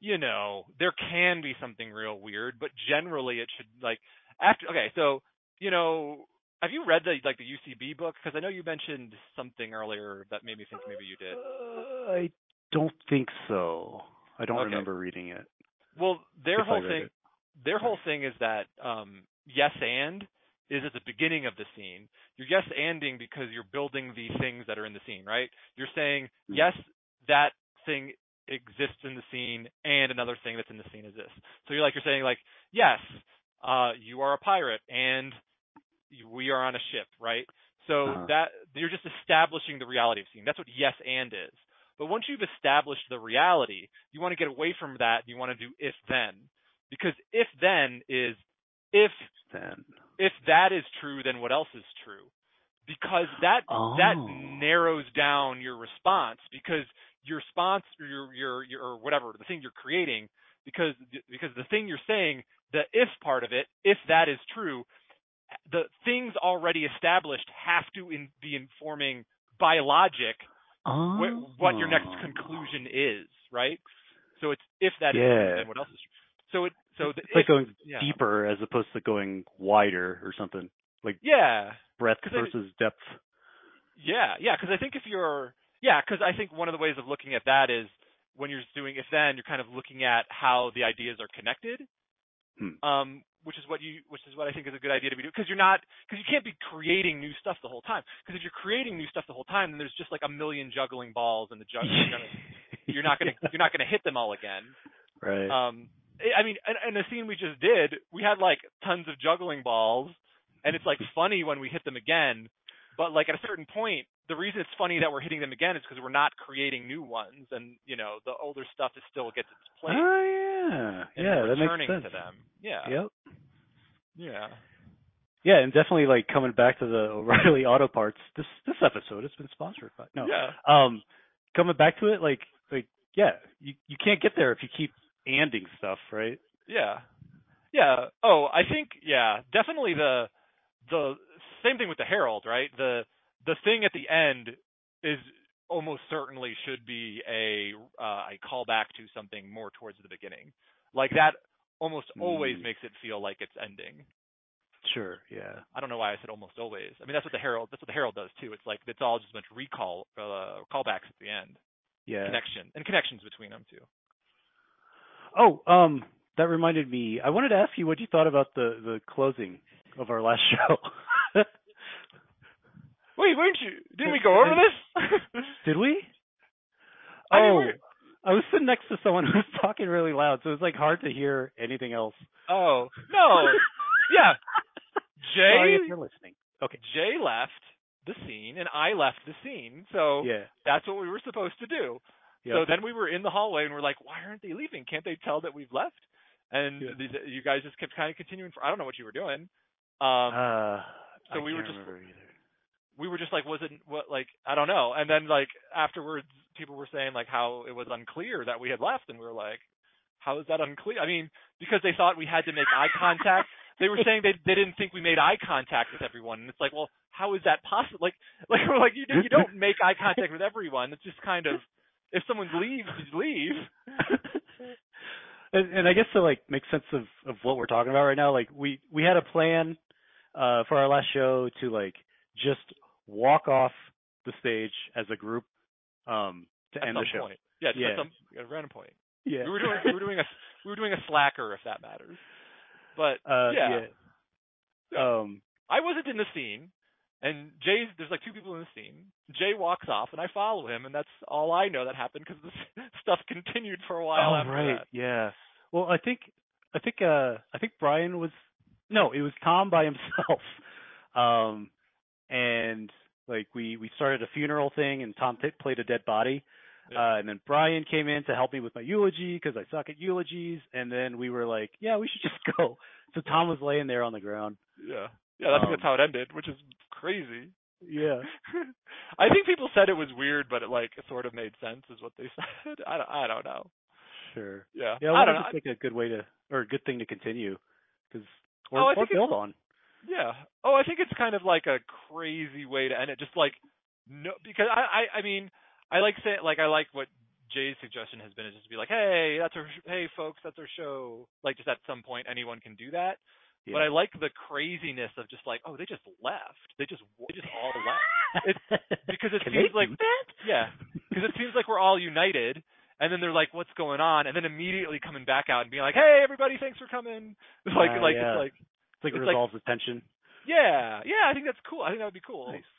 You know, there can be something real weird, but generally it should like after. Okay, so you know, have you read the like the U C B book? Because I know you mentioned something earlier that made me think maybe you did. Uh, I don't think so. I don't okay. remember reading it. Well, their whole thing, it. their whole thing is that um, yes and is at the beginning of the scene. You're yes anding because you're building the things that are in the scene, right? You're saying yes, that thing exists in the scene and another thing that's in the scene is this. So you're like, you're saying like, yes, uh, you are a pirate and we are on a ship, right? So uh-huh. that you're just establishing the reality of the scene. That's what yes and is. But once you've established the reality, you want to get away from that. You want to do if then, because if then is if then, if that is true, then what else is true? Because that, oh. that narrows down your response because your response or your, your, your, or whatever, the thing you're creating, because, because the thing you're saying, the if part of it, if that is true, the things already established have to in, be informing by logic oh. wh- what your next conclusion is, right? So it's if that yeah. is true, then what else is true? So it, so the it's if, like going yeah. deeper as opposed to going wider or something. Like yeah, breadth versus I, depth. Yeah, yeah, because I think if you're, yeah, because I think one of the ways of looking at that is when you're doing if then, you're kind of looking at how the ideas are connected, hmm. um, which is what you, which is what I think is a good idea to be doing, because you're not, because you can't be creating new stuff the whole time. Because if you're creating new stuff the whole time, then there's just like a million juggling balls, and the jugg- you're, gonna, you're not gonna, you're not gonna hit them all again. Right. Um, I mean, in, in the scene we just did, we had like tons of juggling balls. And it's like funny when we hit them again, but like at a certain point, the reason it's funny that we're hitting them again is because we're not creating new ones, and you know the older stuff is still gets its place. Oh yeah, and yeah, that makes sense. To them. Yeah. Yep. Yeah. Yeah, and definitely like coming back to the O'Reilly Auto Parts. This this episode has been sponsored by no. Yeah. Um, coming back to it, like like yeah, you you can't get there if you keep anding stuff, right? Yeah. Yeah. Oh, I think yeah, definitely the. The same thing with the Herald, right? The the thing at the end is almost certainly should be a uh, a callback to something more towards the beginning. Like that almost always mm. makes it feel like it's ending. Sure, yeah. I don't know why I said almost always. I mean, that's what the Herald that's what the Herald does too. It's like it's all just a bunch of recall uh, callbacks at the end. Yeah. Connection and connections between them too. Oh, um, that reminded me. I wanted to ask you what you thought about the the closing of our last show. Wait, weren't you? Didn't we go over this? Did we? I oh, mean, I was sitting next to someone who was talking really loud, so it was like hard to hear anything else. Oh no! Yeah, Jay. Sorry if you're listening. Okay, Jay left the scene, and I left the scene, so yeah. that's what we were supposed to do. Yep. So then we were in the hallway, and we're like, "Why aren't they leaving? Can't they tell that we've left?" And yeah. these, you guys just kept kind of continuing. For, I don't know what you were doing. Um, uh, so I we can't were just, we were just like, was it what, like, I don't know. And then like afterwards people were saying like how it was unclear that we had left. And we were like, how is that unclear? I mean, because they thought we had to make eye contact. They were saying they, they didn't think we made eye contact with everyone. And it's like, well, how is that possible? Like, like, we're like, you, you don't make eye contact with everyone. It's just kind of, if someone leaves, you leave. and, and I guess to like make sense of, of what we're talking about right now, like we, we had a plan. Uh, for our last show to like just walk off the stage as a group um, to at end some the show. Point. Yeah, just yeah. At, some, at a random point. Yeah, we were doing we were doing a we were doing a slacker if that matters. But uh, yeah. yeah, um, I wasn't in the scene, and Jay's there's like two people in the scene. Jay walks off, and I follow him, and that's all I know that happened because this stuff continued for a while. Oh, after right. that. Yeah. Well, I think I think uh, I think Brian was. No, it was Tom by himself, um, and like we, we started a funeral thing, and Tom t- played a dead body, Yeah. Uh, and then Brian came in to help me with my eulogy because I suck at eulogies. And then we were like, yeah, we should just go. So Tom was laying there on the ground. Yeah. Yeah, I think um, that's how it ended, which is crazy. Yeah. I think people said it was weird, but it, like, it sort of made sense is what they said. I don't, I don't know. Sure. Yeah. Yeah, well, I don't know. Think a good way to, or a good thing to continue because we're, oh, we're built on. Yeah. Oh, I think it's kind of like a crazy way to end it. Just like, no, because I, I, I mean, I like say like, I like what Jay's suggestion has been is just to be like, hey, that's our, hey folks, that's our show. Like just at some point, anyone can do that. Yeah. But I like the craziness of just like, oh, they just left. They just, they just all left. It's, because it seems like, that? yeah, because it seems like we're all united. And then they're like, what's going on? And then immediately coming back out and being like, hey, everybody, thanks for coming. It's like, uh, like, yeah. it's like, it's like it it's resolves like, the tension. Yeah. Yeah. I think that's cool. I think that would be cool. Nice.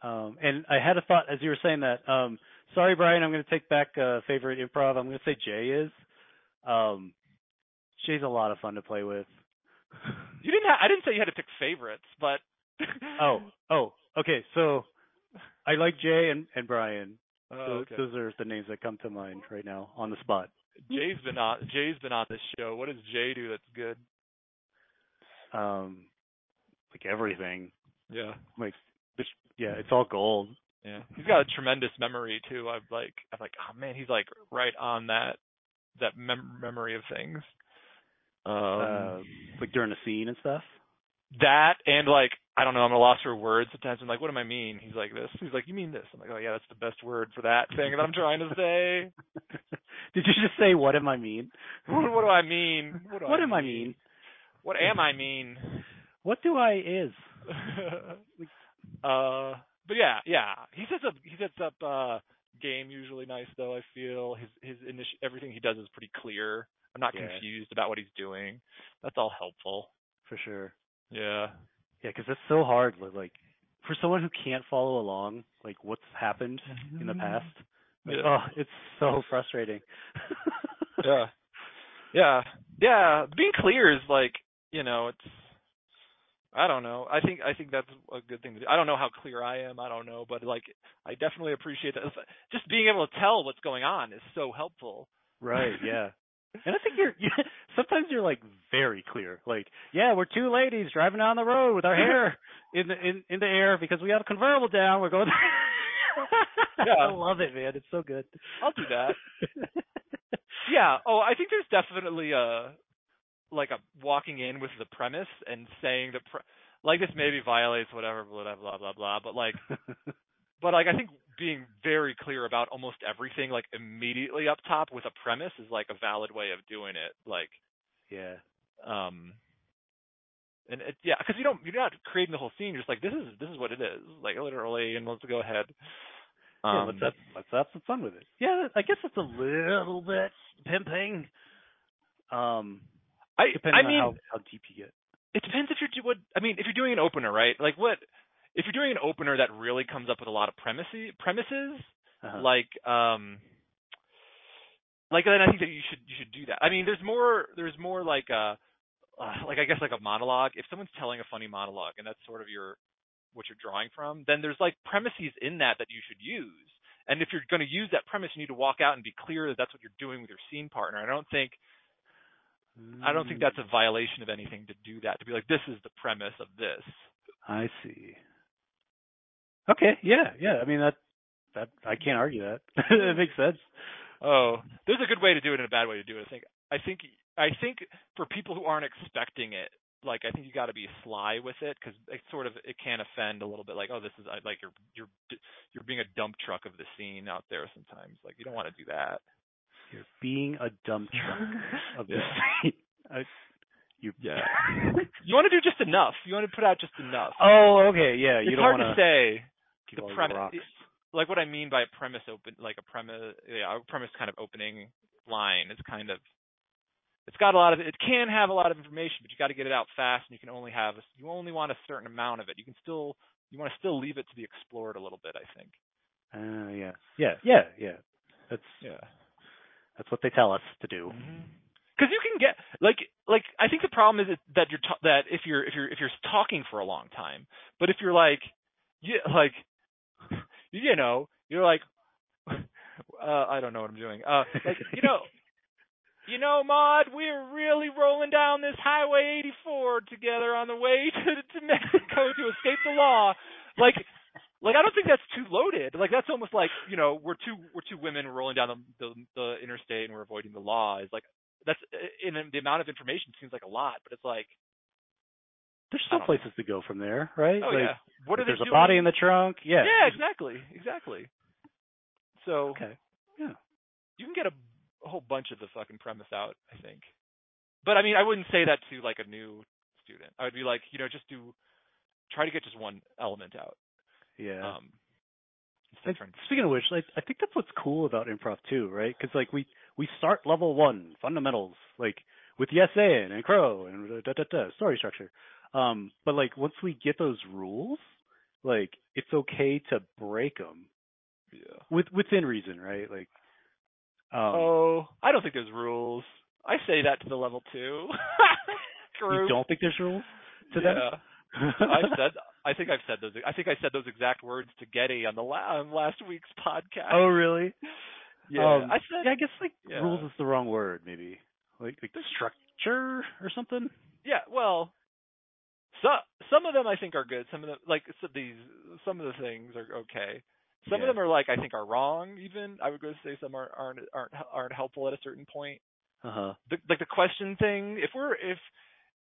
Um, and I had a thought as you were saying that. Um, sorry, Brian, I'm going to take back uh, favorite improv. I'm going to say Jay is. Um, Jay's a lot of fun to play with. You didn't. Ha- I didn't say you had to pick favorites, but. oh, oh, okay. So, I like Jay and, and Brian. Oh, okay. Those are the names that come to mind right now on the spot. Jay's been on. Jay's been on this show. What does Jay do that's good? Um, like everything. Yeah. Like. Yeah, it's all gold. Yeah, he's got a tremendous memory too. I'm like, I'm like, oh man, he's like right on that that mem- memory of things, um, uh, like during a scene and stuff. That and like, I don't know, I'm at a loss for words sometimes. I'm like, what do I mean? He's like this. He's like, you mean this? I'm like, oh yeah, that's the best word for that thing that I'm trying to say. Did you just say what am I mean? What, what do I mean? What, do what I am mean? I mean? What am I mean? What do I is? Uh, but yeah, yeah, he sets up, he sets up, uh, game usually nice though. I feel his, his initial, everything he does is pretty clear. I'm not yeah. confused about what he's doing. That's all helpful. For sure. Yeah. Yeah. Cause it's so hard. Like for someone who can't follow along, like what's happened in the past. Like, yeah. Oh, it's so frustrating. yeah. Yeah. Yeah. Being clear is like, you know, it's. I don't know. I think I think that's a good thing to do. I don't know how clear I am. I don't know, but like I definitely appreciate that. Just being able to tell what's going on is so helpful. Right. Yeah. And I think you're sometimes you're like very clear. Like, yeah, we're two ladies driving down the road with our hair in the in, in the air because we have a convertible down. We're going. yeah. I love it, man. It's so good. I'll do that. yeah. Oh, I think there's definitely a. like a walking in with the premise and saying the pre- like this maybe violates whatever blah blah blah blah but like but like I think being very clear about almost everything like immediately up top with a premise is like a valid way of doing it like yeah um and it, yeah because you don't you're not creating the whole scene, you're just like this is this is what it is like literally and let's go ahead. Um, yeah, let's have, let's have some fun with it. Yeah, I guess it's a little bit pimping. Um. I, Depending I mean, on how, how deep you get. It depends if you're what I mean. If you're doing an opener, right? Like what if you're doing an opener that really comes up with a lot of premises, premises uh-huh. like um, like then I think that you should you should do that. I mean, there's more there's more like a uh, like I guess like a monologue. If someone's telling a funny monologue and that's sort of your what you're drawing from, then there's like premises in that that you should use. And if you're going to use that premise, you need to walk out and be clear that that's what you're doing with your scene partner. I don't think. I don't think that's a violation of anything to do that, to be like, this is the premise of this. I see. Okay, yeah, yeah. I mean, that, that I can't argue that. It makes sense. Oh, there's a good way to do it and a bad way to do it. I think, I think, I think for people who aren't expecting it, like, I think you got to be sly with it because it sort of, it can offend a little bit. Like, oh, this is like you're, you're, you're being a dump truck of the scene out there sometimes. Like, you don't want to do that. You're being a dump truck of this. Yeah. I, you, yeah. you want to do just enough. You want to put out just enough. Oh, okay, yeah. You it's don't hard to say the premise. Like what I mean by a premise open, like a premise, yeah, a premise kind of opening line. It's kind of, it's got a lot of, it can have a lot of information, but you got to get it out fast, and you can only have, you only want a certain amount of it. You can still, you want to still leave it to be explored a little bit. I think. Uh, yeah, yeah, yeah, yeah. That's yeah. That's what they tell us to do. Because you can get like like I think the problem is that you're ta- that if you're if you're if you're talking for a long time, but if you're like yeah like you know you're like Uh, I don't know what I'm doing. Uh, like, you know, you know, Maude, we're really rolling down this Highway eighty-four together on the way to, to Mexico to escape the law. Like, like I don't think that's too loaded. Like, that's almost like, you know, we're two we're two women rolling down the, the, the interstate and we're avoiding the law. It's like, that's in the amount of information seems like a lot, but it's like, there's still places know. to go from there, right? Oh, like, yeah. What are they there's doing? a body in the trunk. Yeah. Yeah, exactly. Exactly. So okay. yeah. you can get a, a whole bunch of the fucking premise out, I think. But I mean, I wouldn't say that to like a new student. I would be like, you know, just do try to get just one element out. Yeah. Um, and speaking of which, like, I think that's what's cool about improv too, right? Because like we, we start level one, fundamentals, like with the essay and crow and da da da, da story structure. Um, but like once we get those rules, like it's okay to break them, yeah. with within reason, right? Like, um, oh, I don't think there's rules. I say that to the level two group. You don't think there's rules to yeah. them? I said, I think I've said those. I think I said those exact words to Getty on the la- on last week's podcast. Oh, really? Yeah. Um, I said. Yeah, I guess like yeah. rules is the wrong word, maybe. Like, like the structure or something. Yeah. Well. So, some of them I think are good. Some of them, like so these, some of the things are okay. Some yeah. of them are like I think are wrong. Even I would go say some are, aren't aren't aren't helpful at a certain point. Uh huh. Like the question thing. If we're if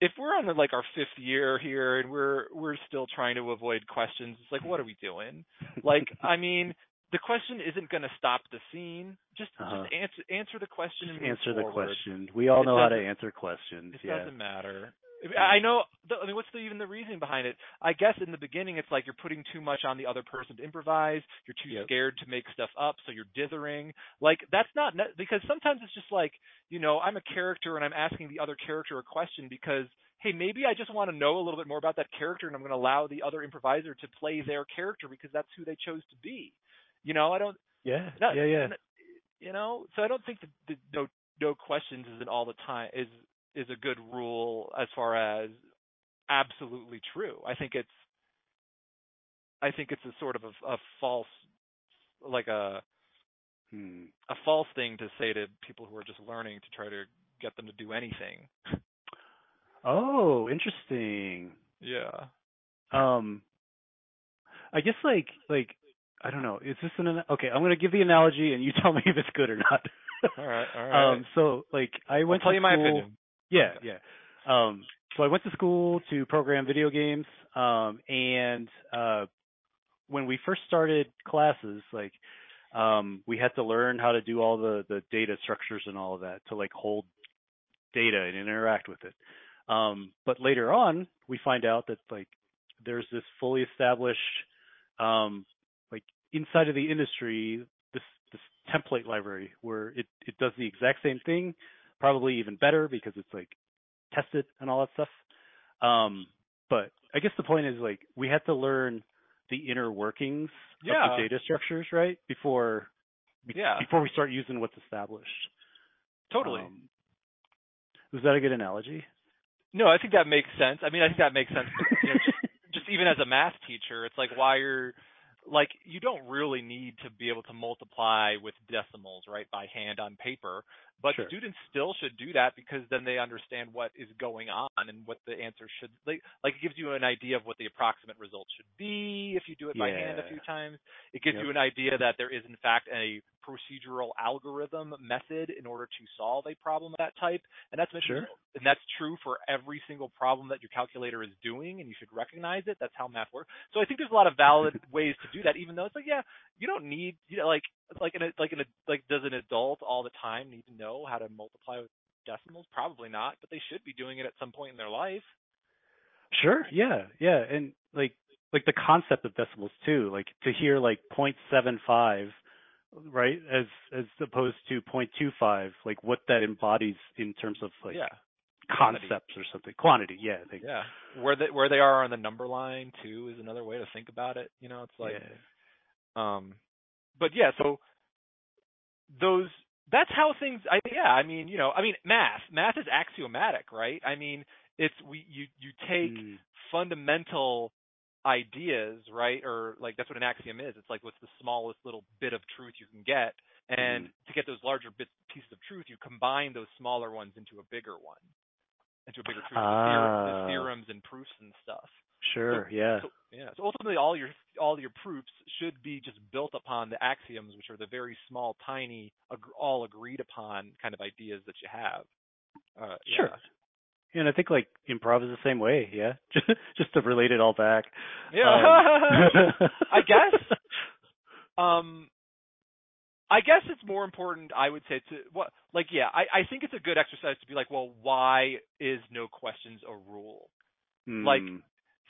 if we're on the, like our fifth year here and we're we're still trying to avoid questions, it's like what are we doing? Like I mean, the question isn't going to stop the scene. Just uh-huh. just answer answer the question. Just and move answer forward. the question. We all it know how to answer questions. It yeah. doesn't matter. I know. I mean, what's the, even the reason behind it? I guess in the beginning, it's like you're putting too much on the other person to improvise. You're too yep. scared to make stuff up, so you're dithering. Like that's not because sometimes it's just like, you know, I'm a character and I'm asking the other character a question because hey, maybe I just want to know a little bit more about that character, and I'm going to allow the other improviser to play their character because that's who they chose to be. You know, I don't. Yeah. Not, yeah. Yeah. Not, you know, so I don't think that the, no no questions isn't all the time is. is a good rule as far as absolutely true. I think it's, I think it's a sort of a, a false, like a, hmm. a false thing to say to people who are just learning to try to get them to do anything. Oh, interesting. Yeah. Um, I guess like, like, I don't know. Is this an, okay, I'm going to give the analogy and you tell me if it's good or not. all right. All right. Um, so like I went I'll tell to you school. My opinion. Yeah, yeah. Um, so I went to school to program video games, um, and uh, when we first started classes, like um, we had to learn how to do all the, the data structures and all of that to like hold data and interact with it. Um, but later on, we find out that like there's this fully established, um, like inside of the industry, this this template library where it, it does the exact same thing. Probably even better because it's like tested and all that stuff. Um, but I guess the point is like we had to learn the inner workings yeah. of the data structures, right? Before, yeah. before we start using what's established. Totally. Um, was that a good analogy? No, I think that makes sense. I mean, I think that makes sense. But, you know, just, just even as a math teacher, it's like why you're like you don't really need to be able to multiply with decimals, right, by hand on paper. But sure. students still should do that because then they understand what is going on and what the answer should like, like it gives you an idea of what the approximate result should be if you do it yeah. by hand a few times. It gives yep. you an idea that there is, in fact, a procedural algorithm method in order to solve a problem of that type. And that's, sure. and that's true for every single problem that your calculator is doing, and you should recognize it. That's how math works. So I think there's a lot of valid ways to do that, even though it's like, yeah, you don't need you know, – like like in a, like in a, like does an adult all the time need to know how to multiply with decimals? Probably not, but they should be doing it at some point in their life. Sure, yeah, yeah. And like like the concept of decimals too, like to hear like zero point seven five – right, as as opposed to zero point two five, like what that embodies in terms of like yeah. concepts quantity. or something, quantity. Yeah, I think. yeah. Where they where they are on the number line too is another way to think about it. You know, it's like, yeah. um, but yeah. So those that's how things. I, yeah, I mean, you know, I mean, math math is axiomatic, right? I mean, it's we you you take mm. fundamental ideas, right? Or like that's what an axiom is. It's like what's the smallest little bit of truth you can get, And to get those larger bits, pieces of truth, you combine those smaller ones into a bigger one, into a bigger truth, ah. the theorems and proofs and stuff. Sure. So, yeah. So, yeah. So ultimately, all your all your proofs should be just built upon the axioms, which are the very small, tiny, ag- all agreed upon kind of ideas that you have. Uh, sure. Yeah. And I think like improv is the same way, yeah. Just just to relate it all back. Yeah, um. I guess. Um, I guess it's more important, I would say, to what like yeah. I, I think it's a good exercise to be like, well, why is no questions a rule? Mm. Like,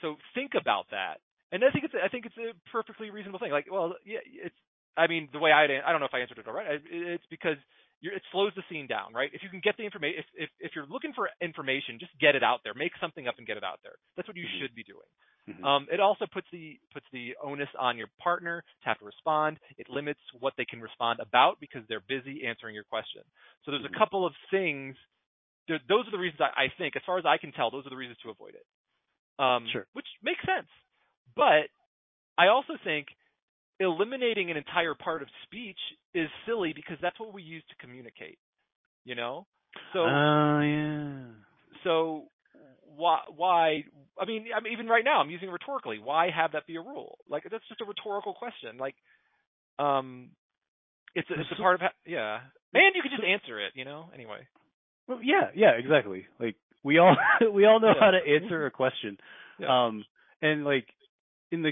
so think about that. And I think it's I think it's a perfectly reasonable thing. Like, well, yeah, it's. I mean, the way I I don't know if I answered it all right. It's because. It slows the scene down, right? If you can get the information, if, if if you're looking for information, just get it out there. Make something up and get it out there. That's what you mm-hmm. should be doing. Mm-hmm. Um, it also puts the puts the onus on your partner to have to respond. It limits what they can respond about because they're busy answering your question. So there's mm-hmm. a couple of things. There, those are the reasons I, I think, as far as I can tell, those are the reasons to avoid it. Um, sure. Which makes sense. But I also think eliminating an entire part of speech is silly because that's what we use to communicate, you know? So, oh, yeah. So why, why, I mean, I mean, even right now I'm using it rhetorically. Why have that be a rule? Like, that's just a rhetorical question. Like, um, it's a, it's a part of, ha- yeah. And you could just answer it, you know? Anyway. Well, yeah, yeah, exactly. Like we all, we all know yeah. how to answer a question. Yeah. Um, and like in the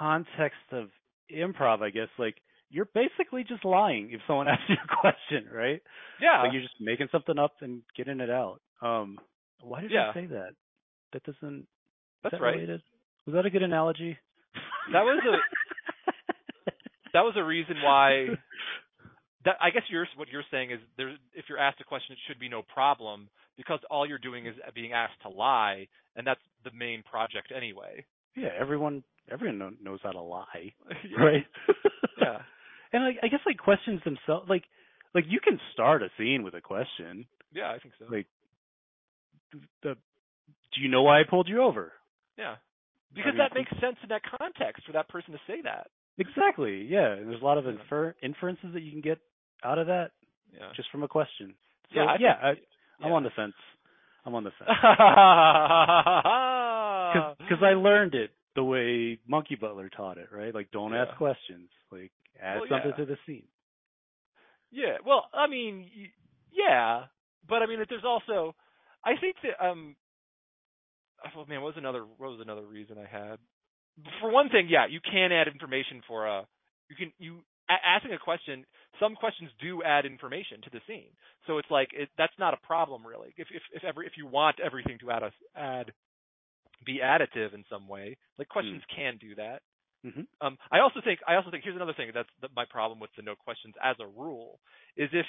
context of improv, I guess, like you're basically just lying if someone asks you a question, right? Yeah. Like you're just making something up and getting it out. Um, why did yeah. I say that? That doesn't. That's that right. Related? Was that a good analogy? That was a. That was a reason why. That I guess you're what you're saying is there's if you're asked a question, it should be no problem because all you're doing is being asked to lie, and that's the main project anyway. Yeah, everyone. Everyone knows how to lie, right? Yeah. And I, I guess like questions themselves, like, like you can start a scene with a question. Yeah, I think so. Like, the, do you know why I pulled you over? Yeah, because I mean, that makes sense in that context for that person to say that. Exactly. Yeah, and there's a lot of infer inferences that you can get out of that yeah. just from a question. So, yeah, I yeah, think, I, yeah, I'm on the fence. I'm on the fence because I learned it. The way Monkey Butler taught it, right? Like, don't yeah. ask questions. Like, add well, something yeah. to the scene. Yeah. Well, I mean, yeah, but I mean, there's also, I think that um, oh man, what was another what was another reason I had? For one thing, yeah, you can add information for a you can you asking a question. Some questions do add information to the scene, so it's like it, that's not a problem really. If if if every if you want everything to add a add. be additive in some way. Like questions mm. can do that. Mm-hmm. Um, I also think I also think here's another thing that's the, my problem with the no questions as a rule is if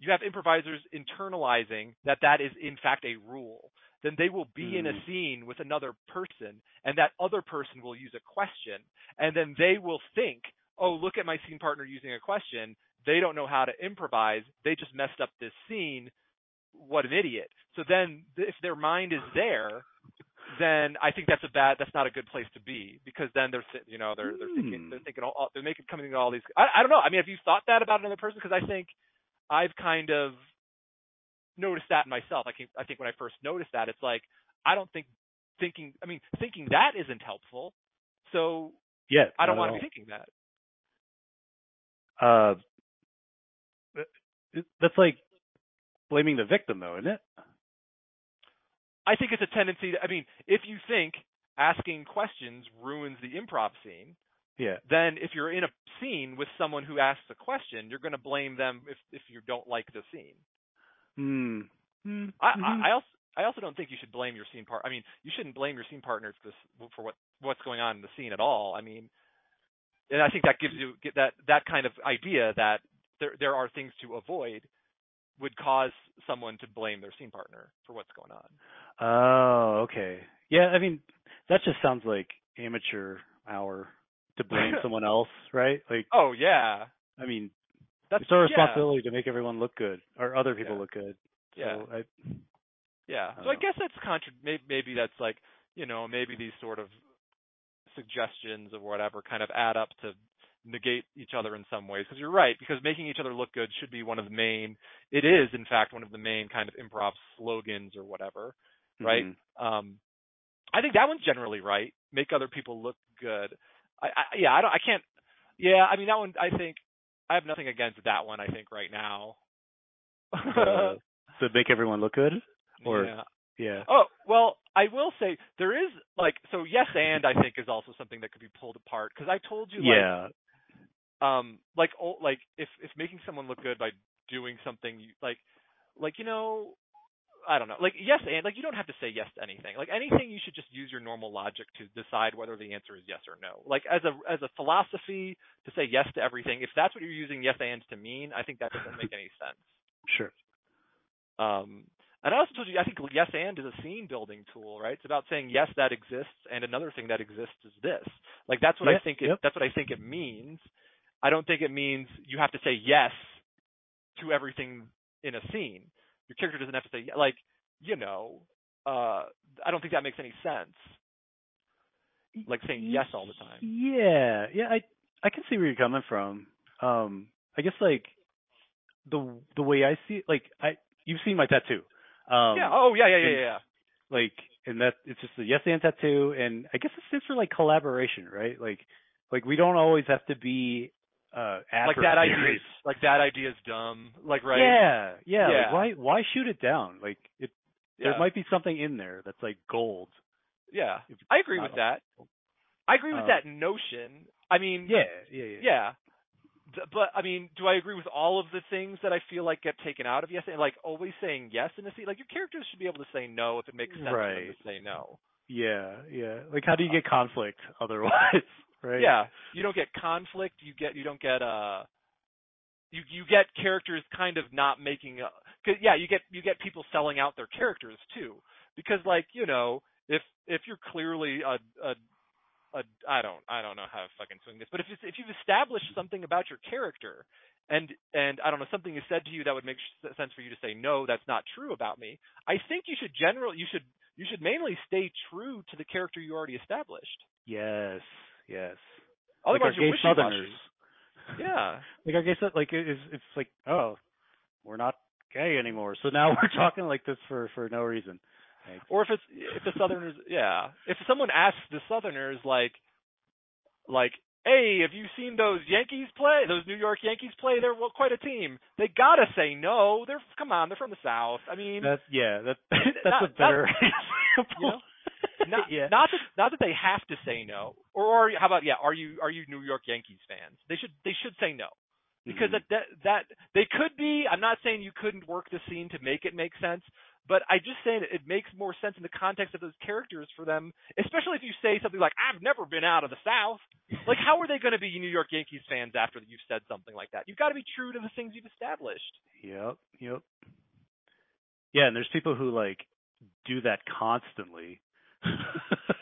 you have improvisers internalizing that that is in fact a rule, then they will be mm. in a scene with another person and that other person will use a question and then they will think, oh, look at my scene partner using a question. They don't know how to improvise. They just messed up this scene. What an idiot. So then if their mind is there, then I think that's a bad. That's not a good place to be because then they're, you know, they're they're thinking they're thinking all they're making coming to all these. I, I don't know. I mean, have you thought that about another person? Because I think I've kind of noticed that in myself. I can, I think when I first noticed that, it's like I don't think thinking. I mean, thinking that isn't helpful. So yeah, I don't want to be thinking that. Uh, that's like blaming the victim, though, isn't it? I think it's a tendency to, I mean, if you think asking questions ruins the improv scene, yeah. then if you're in a scene with someone who asks a question, you're going to blame them if, if you don't like the scene. Mm. Mm-hmm. I, I, I also I also don't think you should blame your scene part. I mean, you shouldn't blame your scene partner for, this, for what what's going on in the scene at all. I mean, and I think that gives you get that that kind of idea that there there are things to avoid. Would cause someone to blame their scene partner for what's going on. Oh, okay. Yeah, I mean, that just sounds like amateur hour to blame someone else, right? Like, oh, yeah. I mean, that's, it's our responsibility yeah. to make everyone look good or other people yeah. look good. So yeah. I, yeah. I so know. I guess that's contra- maybe, maybe that's like, you know, maybe these sort of suggestions or whatever kind of add up to negate each other in some ways, because you're right, because making each other look good should be one of the main, it is in fact one of the main kind of improv slogans or whatever, right? Mm-hmm. Um, I think that one's generally right. Make other people look good. I, I yeah, I don't, I can't, yeah, I mean, that one, I think, I have nothing against that one, I think, right now. uh, so make everyone look good? Or, yeah. yeah. Oh, well, I will say there is, like, so yes and I think is also something that could be pulled apart, because I told you, like, yeah. Um, like, oh, like if, if making someone look good by doing something you, like, like, you know, I don't know, like, yes and, like, you don't have to say yes to anything. Like, anything you should just use your normal logic to decide whether the answer is yes or no. Like, as a as a philosophy to say yes to everything, if that's what you're using yes and to mean, I think that doesn't make any sense. Sure. Um, and I also told you, I think yes and is a scene building tool, right? It's about saying yes, that exists, and another thing that exists is this. Like, that's what yeah, I think it, yep. that's what I think it means. I don't think it means you have to say yes to everything in a scene. Your character doesn't have to say, like, you know, uh, I don't think that makes any sense. Like saying yes all the time. Yeah. Yeah. I, I can see where you're coming from. Um, I guess like the, the way I see it, like I, you've seen my tattoo. Um, yeah. Oh yeah. Yeah. Yeah. And, yeah. Like, and that it's just a yes and tattoo. And I guess it stands for like collaboration, right? Like, like we don't always have to be, Uh, like that idea is like that idea is dumb. Like right? Yeah, yeah. yeah. Like why why shoot it down? Like it, yeah. there might be something in there that's like gold. Yeah, I agree with that. Gold. I agree with um, that notion. I mean, yeah, yeah, yeah. yeah. But I mean, do I agree with all of the things that I feel like get taken out of yes? And like always saying yes in the scene. Like your characters should be able to say no if it makes sense right. for them to say no. Yeah, yeah. Like how do you get conflict otherwise? Right. Yeah, you don't get conflict. You get you don't get uh, you you get characters kind of not making a, cause, yeah, you get you get people selling out their characters too, because like you know if if you're clearly a a, a I don't I don't know how to fucking swing this, but if it's, if you've established something about your character and and I don't know something is said to you that would make sense for you to say no, that's not true about me. I think you should generally you should you should mainly stay true to the character you already established. Yes. Yes. Otherwise, like our gay Southerners. Yeah. Like our gay like it's it's like oh, we're not gay anymore, so now we're talking like this for, for no reason. Like, or if it's if the Southerners, yeah. If someone asks the Southerners like, like, hey, have you seen those Yankees play? Those New York Yankees play? They're well, quite a team. They gotta say no. They're come on. They're from the South. I mean, that's yeah. That that's not, a better example. You know? Not, yeah. not that not that they have to say no, or, or how about yeah? Are you are you New York Yankees fans? They should they should say no, because mm-hmm. that, that that they could be. I'm not saying you couldn't work the scene to make it make sense, but I just saying it, it makes more sense in the context of those characters for them, especially if you say something like "I've never been out of the South." Like, how are they going to be New York Yankees fans after you've said something like that? You've got to be true to the things you've established. Yep, yep, yeah. And there's people who like do that constantly.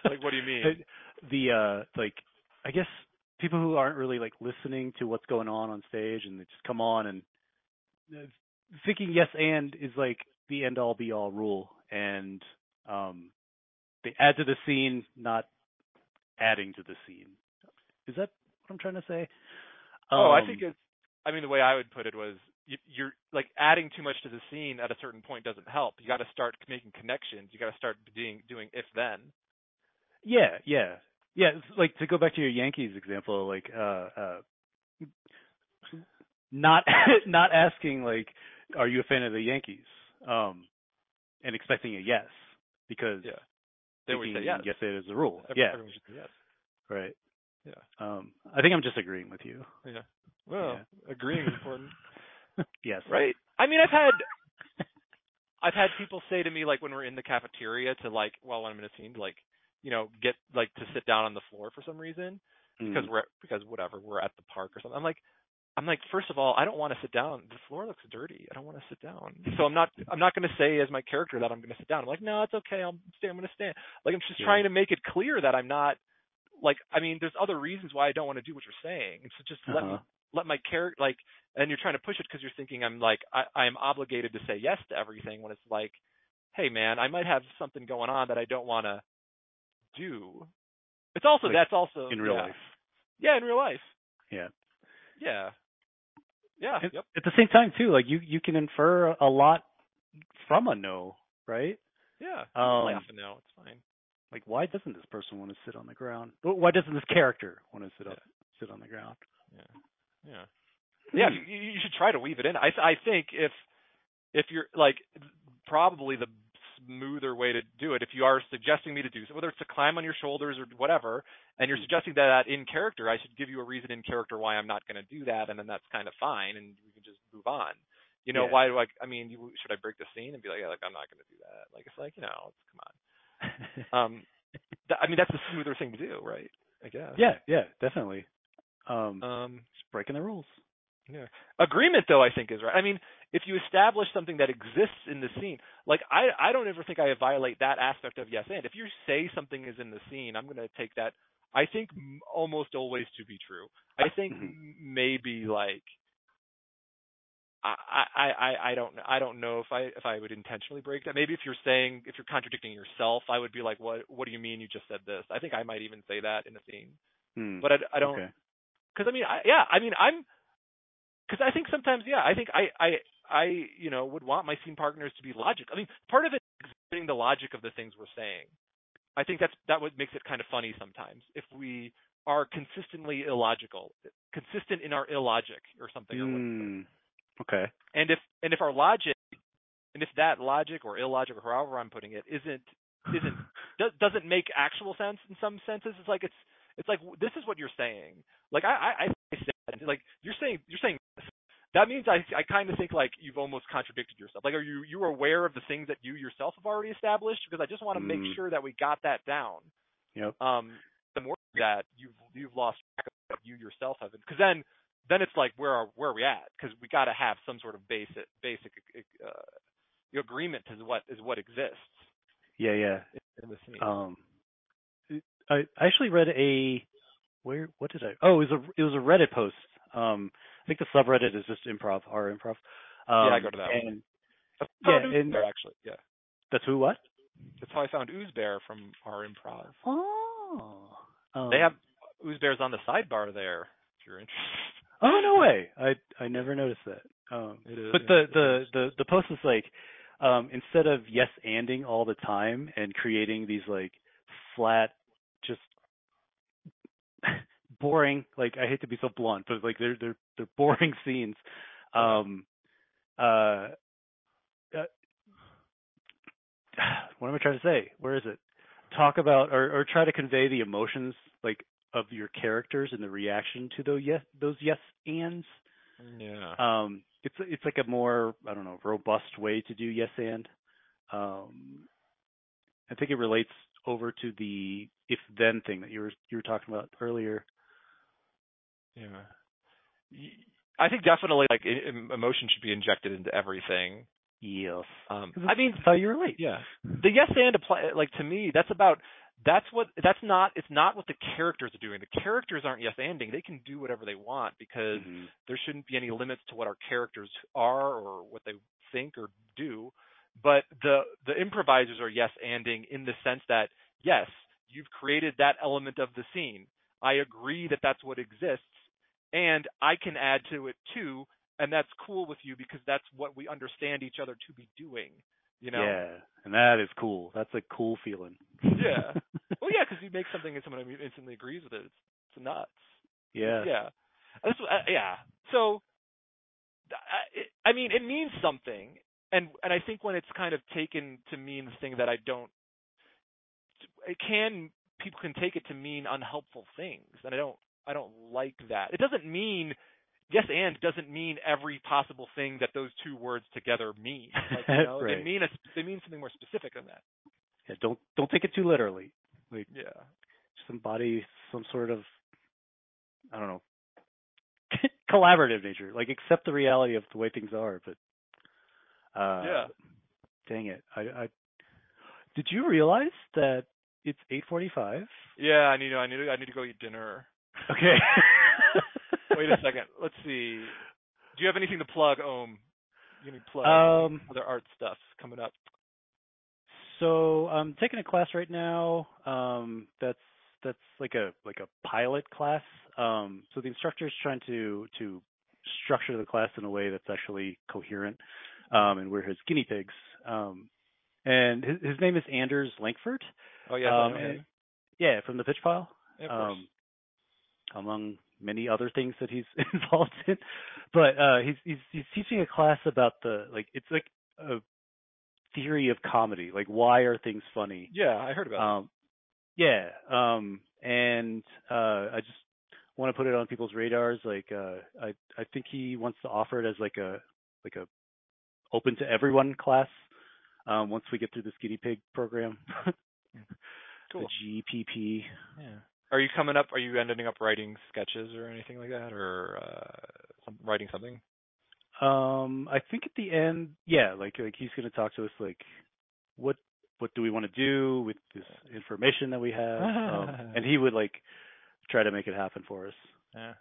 Like, what do you mean? The uh, like, I guess people who aren't really like listening to what's going on on stage, and they just come on and uh, thinking yes and is like the end all be all rule, and um, they add to the scene, not adding to the scene. Is that what I'm trying to say? Um, oh, I think it's. I mean, the way I would put it was. You're like adding too much to the scene at a certain point doesn't help. You got to start making connections. You got to start doing doing if then. Yeah, yeah, yeah. It's like to go back to your Yankees example, like uh, uh, not not asking like, are you a fan of the Yankees? Um, and expecting a yes because yeah. they would say yes. Yes, it is a rule. Every, yeah, everyone should say yes. Right. Yeah. Um, I think I'm just agreeing with you. Yeah. Well, yeah. Agreeing is important. Yes. Right. I mean, I've had I've had people say to me like when we're in the cafeteria to like, well, when I'm in a scene, to, like, you know, get like to sit down on the floor for some reason mm. because we're because whatever we're at the park or something. I'm like, I'm like, first of all, I don't want to sit down. The floor looks dirty. I don't want to sit down. So I'm not I'm not going to say as my character that I'm going to sit down. I'm like, no, it's okay. I'm stay. I'm going to stand. Like I'm just yeah. trying to make it clear that I'm not like. I mean, there's other reasons why I don't want to do what you're saying. So just uh-huh. let me. Let my character like, and you're trying to push it because you're thinking I'm like I, I'm obligated to say yes to everything when it's like, hey man, I might have something going on that I don't want to do. It's also like, that's also in real yeah. life. Yeah, in real life. Yeah. Yeah. Yeah. At, yep. At the same time, too, like you, you can infer a lot from a no, right? Yeah. Um, laugh a no. It's fine. Like, why doesn't this person want to sit on the ground? Why doesn't this character want to sit yeah. up, sit on the ground? Yeah. Yeah. Hmm. Yeah. You, you should try to weave it in. I, I think if if you're like probably the smoother way to do it, if you are suggesting me to do so, whether it's to climb on your shoulders or whatever, and you're suggesting that in character, I should give you a reason in character why I'm not going to do that, and then that's kind of fine, and we can just move on. You know, yeah. why do I, I mean, you, should I break the scene and be like, yeah, like I'm not going to do that? Like, it's like, you know, it's, come on. um, th- I mean, that's the smoother thing to do, right? I guess. Yeah, yeah, definitely. Um, um, just breaking the rules. Yeah. Agreement, though, I think is right. I mean, if you establish something that exists in the scene, like I, I don't ever think I violate that aspect of yes and. If you say something is in the scene, I'm going to take that, I think, m- almost always to be true. I think mm-hmm. maybe like I, I, I, I don't I don't know if I if I would intentionally break that. Maybe if you're saying if you're contradicting yourself, I would be like, what What do you mean you just said this? I think I might even say that in a scene, mm, but I, I don't because okay. I mean I, yeah I mean I'm. Because I think sometimes, yeah, I think I, I, I, you know, would want my scene partners to be logical. I mean, part of it is exhibiting the logic of the things we're saying. I think that's that what makes it kind of funny sometimes if we are consistently illogical, consistent in our illogic or something. Mm, or okay. And if and if our logic, and if that logic or illogic or however I'm putting it isn't isn't do, doesn't make actual sense in some senses, it's like it's it's like this is what you're saying. Like I I, I said, like you're saying you're saying. That means I I kind of think like you've almost contradicted yourself. Like, are you you aware of the things that you yourself have already established? Because I just want to mm. make sure that we got that down. Yep. Um, the more that you've you've lost track of what you yourself have, because then then it's like where are where are we at? Because we got to have some sort of basic basic uh, agreement to what is what exists. Yeah, yeah. In the scene. Um, I I actually read a where what did I? Oh, it was a it was a Reddit post. Um. I think the subreddit is just improv, our improv. Um, yeah, I go to that and, one. That's how yeah, and, Bear, actually, yeah. That's who what? That's how I found Ooze Bear from our improv. Oh. Um, they have Ooze Bear's on the sidebar there, if you're interested. Oh, no way. I I never noticed that. Um, it is, but the, the, the, the post is like, um, instead of yes-anding all the time and creating these, like, flat, just... boring, like I hate to be so blunt, but like they're they're they're boring scenes. Um, uh, uh, what am I trying to say? Where is it? Talk about or, or try to convey the emotions like of your characters and the reaction to those yes those yes ands. Yeah. Um, it's it's like a more I don't know robust way to do yes and. Um, I think it relates over to the if then thing that you were you were talking about earlier. Yeah, I think definitely like emotion should be injected into everything. Yes. Um, I mean, that's how you relate. Yeah. The yes and apply like to me, that's about that's what that's not. It's not what the characters are doing. The characters aren't yes anding. They can do whatever they want because mm-hmm. there shouldn't be any limits to what our characters are or what they think or do. But the the improvisers are yes anding in the sense that yes, you've created that element of the scene. I agree that that's what exists. And I can add to it too, and that's cool with you because that's what we understand each other to be doing, you know? Yeah, and that is cool. That's a cool feeling. Yeah. Well, yeah, because you make something and someone instantly agrees with it. It's, it's nuts. Yeah. Yeah. That's, uh, yeah. So, I, I mean, it means something, and and I think when it's kind of taken to mean the thing that I don't, it can people can take it to mean unhelpful things, and I don't. I don't like that. It doesn't mean yes and doesn't mean every possible thing that those two words together mean. Like, you know, right. They mean a, they mean something more specific than that. Yeah, don't don't take it too literally. Like yeah, just embody some sort of I don't know collaborative nature. Like accept the reality of the way things are. But uh, yeah, dang it! I, I did you realize that it's eight forty-five? Yeah, I need to. I need to. I need to go eat dinner. Okay. Wait a second. Let's see. Do you have anything to plug, Ohm? You need to plug um, other art stuff coming up. So I'm taking a class right now. Um, that's that's like a like a pilot class. Um, so the instructor is trying to to structure the class in a way that's actually coherent, um, and we're his guinea pigs. Um, and his, his name is Anders Lankford. Oh yeah, um, and, yeah, from the Pitch Pile. Yeah, of course. Um, among many other things that he's involved in, but uh, he's, he's he's teaching a class about the like it's like a theory of comedy, like why are things funny? Yeah, I heard about um, it. Yeah, um, and uh, I just want to put it on people's radars. Like uh, I I think he wants to offer it as like a like a open to everyone class um, once we get through this guinea pig program. Cool. The G P P. Yeah. Are you coming up? Are you ending up writing sketches or anything like that, or uh, some, writing something? Um, I think at the end, yeah, like like he's going to talk to us, like what what do we want to do with this information that we have, um, and he would like try to make it happen for us. Yeah.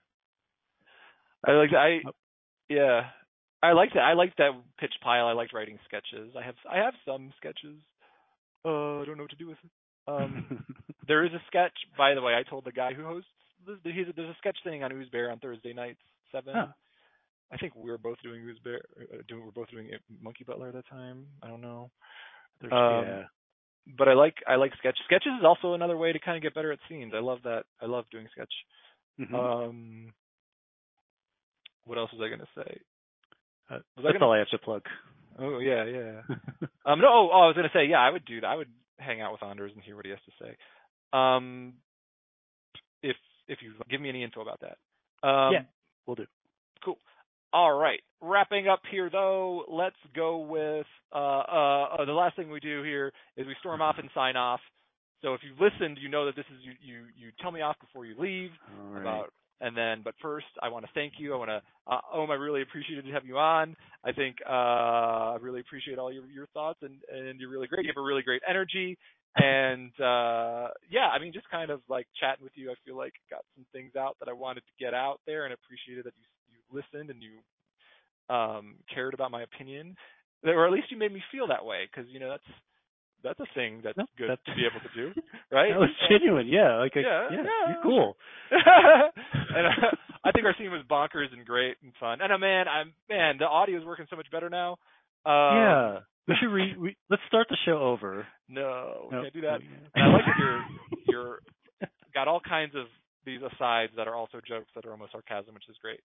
I like I, yeah, I liked that. I liked that Pitch Pile. I liked writing sketches. I have I have some sketches. Uh, I don't know what to do with it. Um, there is a sketch, by the way. I told the guy who hosts this, he's a, there's a sketch thing on Ooze Bear on Thursday nights, seven. Huh. I think we were both doing Ooze Bear, doing we're both doing it, Monkey Butler at that time. I don't know. Um, yeah. But I like I like sketch. Sketches is also another way to kind of get better at scenes. I love that. I love doing sketch. Mm-hmm. Um, what else was I gonna say? Uh, was that's I all I have to plug. Oh yeah, yeah. um, no. Oh, oh, I was gonna say yeah. I would do that. I would hang out with Anders and hear what he has to say. Um, if if you give me any info about that, um, yeah, we'll do. Cool. All right. Wrapping up here though, let's go with uh, uh, uh, the last thing we do here is we storm off and sign off. So if you've listened, you know that this is you you you tell me off before you leave. All right. About and then, but first, I want to thank you. I want to, uh, Om, I really appreciated having you on. I think uh, I really appreciate all your, your thoughts, and, and you're really great. You have a really great energy. And, uh, yeah, I mean, just kind of like chatting with you, I feel like got some things out that I wanted to get out there, and appreciated that you, you listened and you um, cared about my opinion. Or at least you made me feel that way, because, you know, that's that's a thing that's no, good that's... to be able to do, right? That was and, genuine, yeah. Like, a, yeah, yeah, yeah, you're cool. And uh, I think our scene was bonkers and great and fun. And uh, man, I'm man, the audio is working so much better now. Uh, yeah, we should re- we, let's start the show over. No, nope. Can't do that. And I like that you're you're got all kinds of these asides that are also jokes that are almost sarcasm, which is great.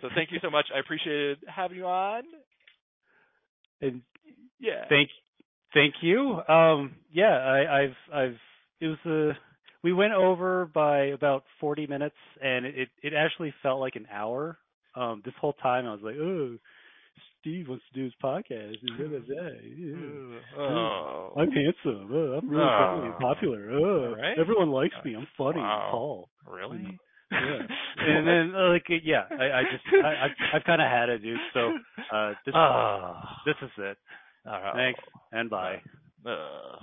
So thank you so much. I appreciated having you on. And yeah, thank. Thank you. Um, yeah, I, I've, I've, it was a, we went over by about forty minutes, and it, it actually felt like an hour. Um, this whole time I was like, oh, Steve wants to do his podcast. He's good at that. Yeah. Oh. I'm handsome. Oh, I'm really oh. popular. Oh, right. Everyone likes me. I'm funny. Wow. I'm tall. Really? And, yeah. And then uh, like yeah, I, I just I, I've, I've kind of had it, dude. So uh, this, oh. this is it. All right. Thanks, and bye. Uh.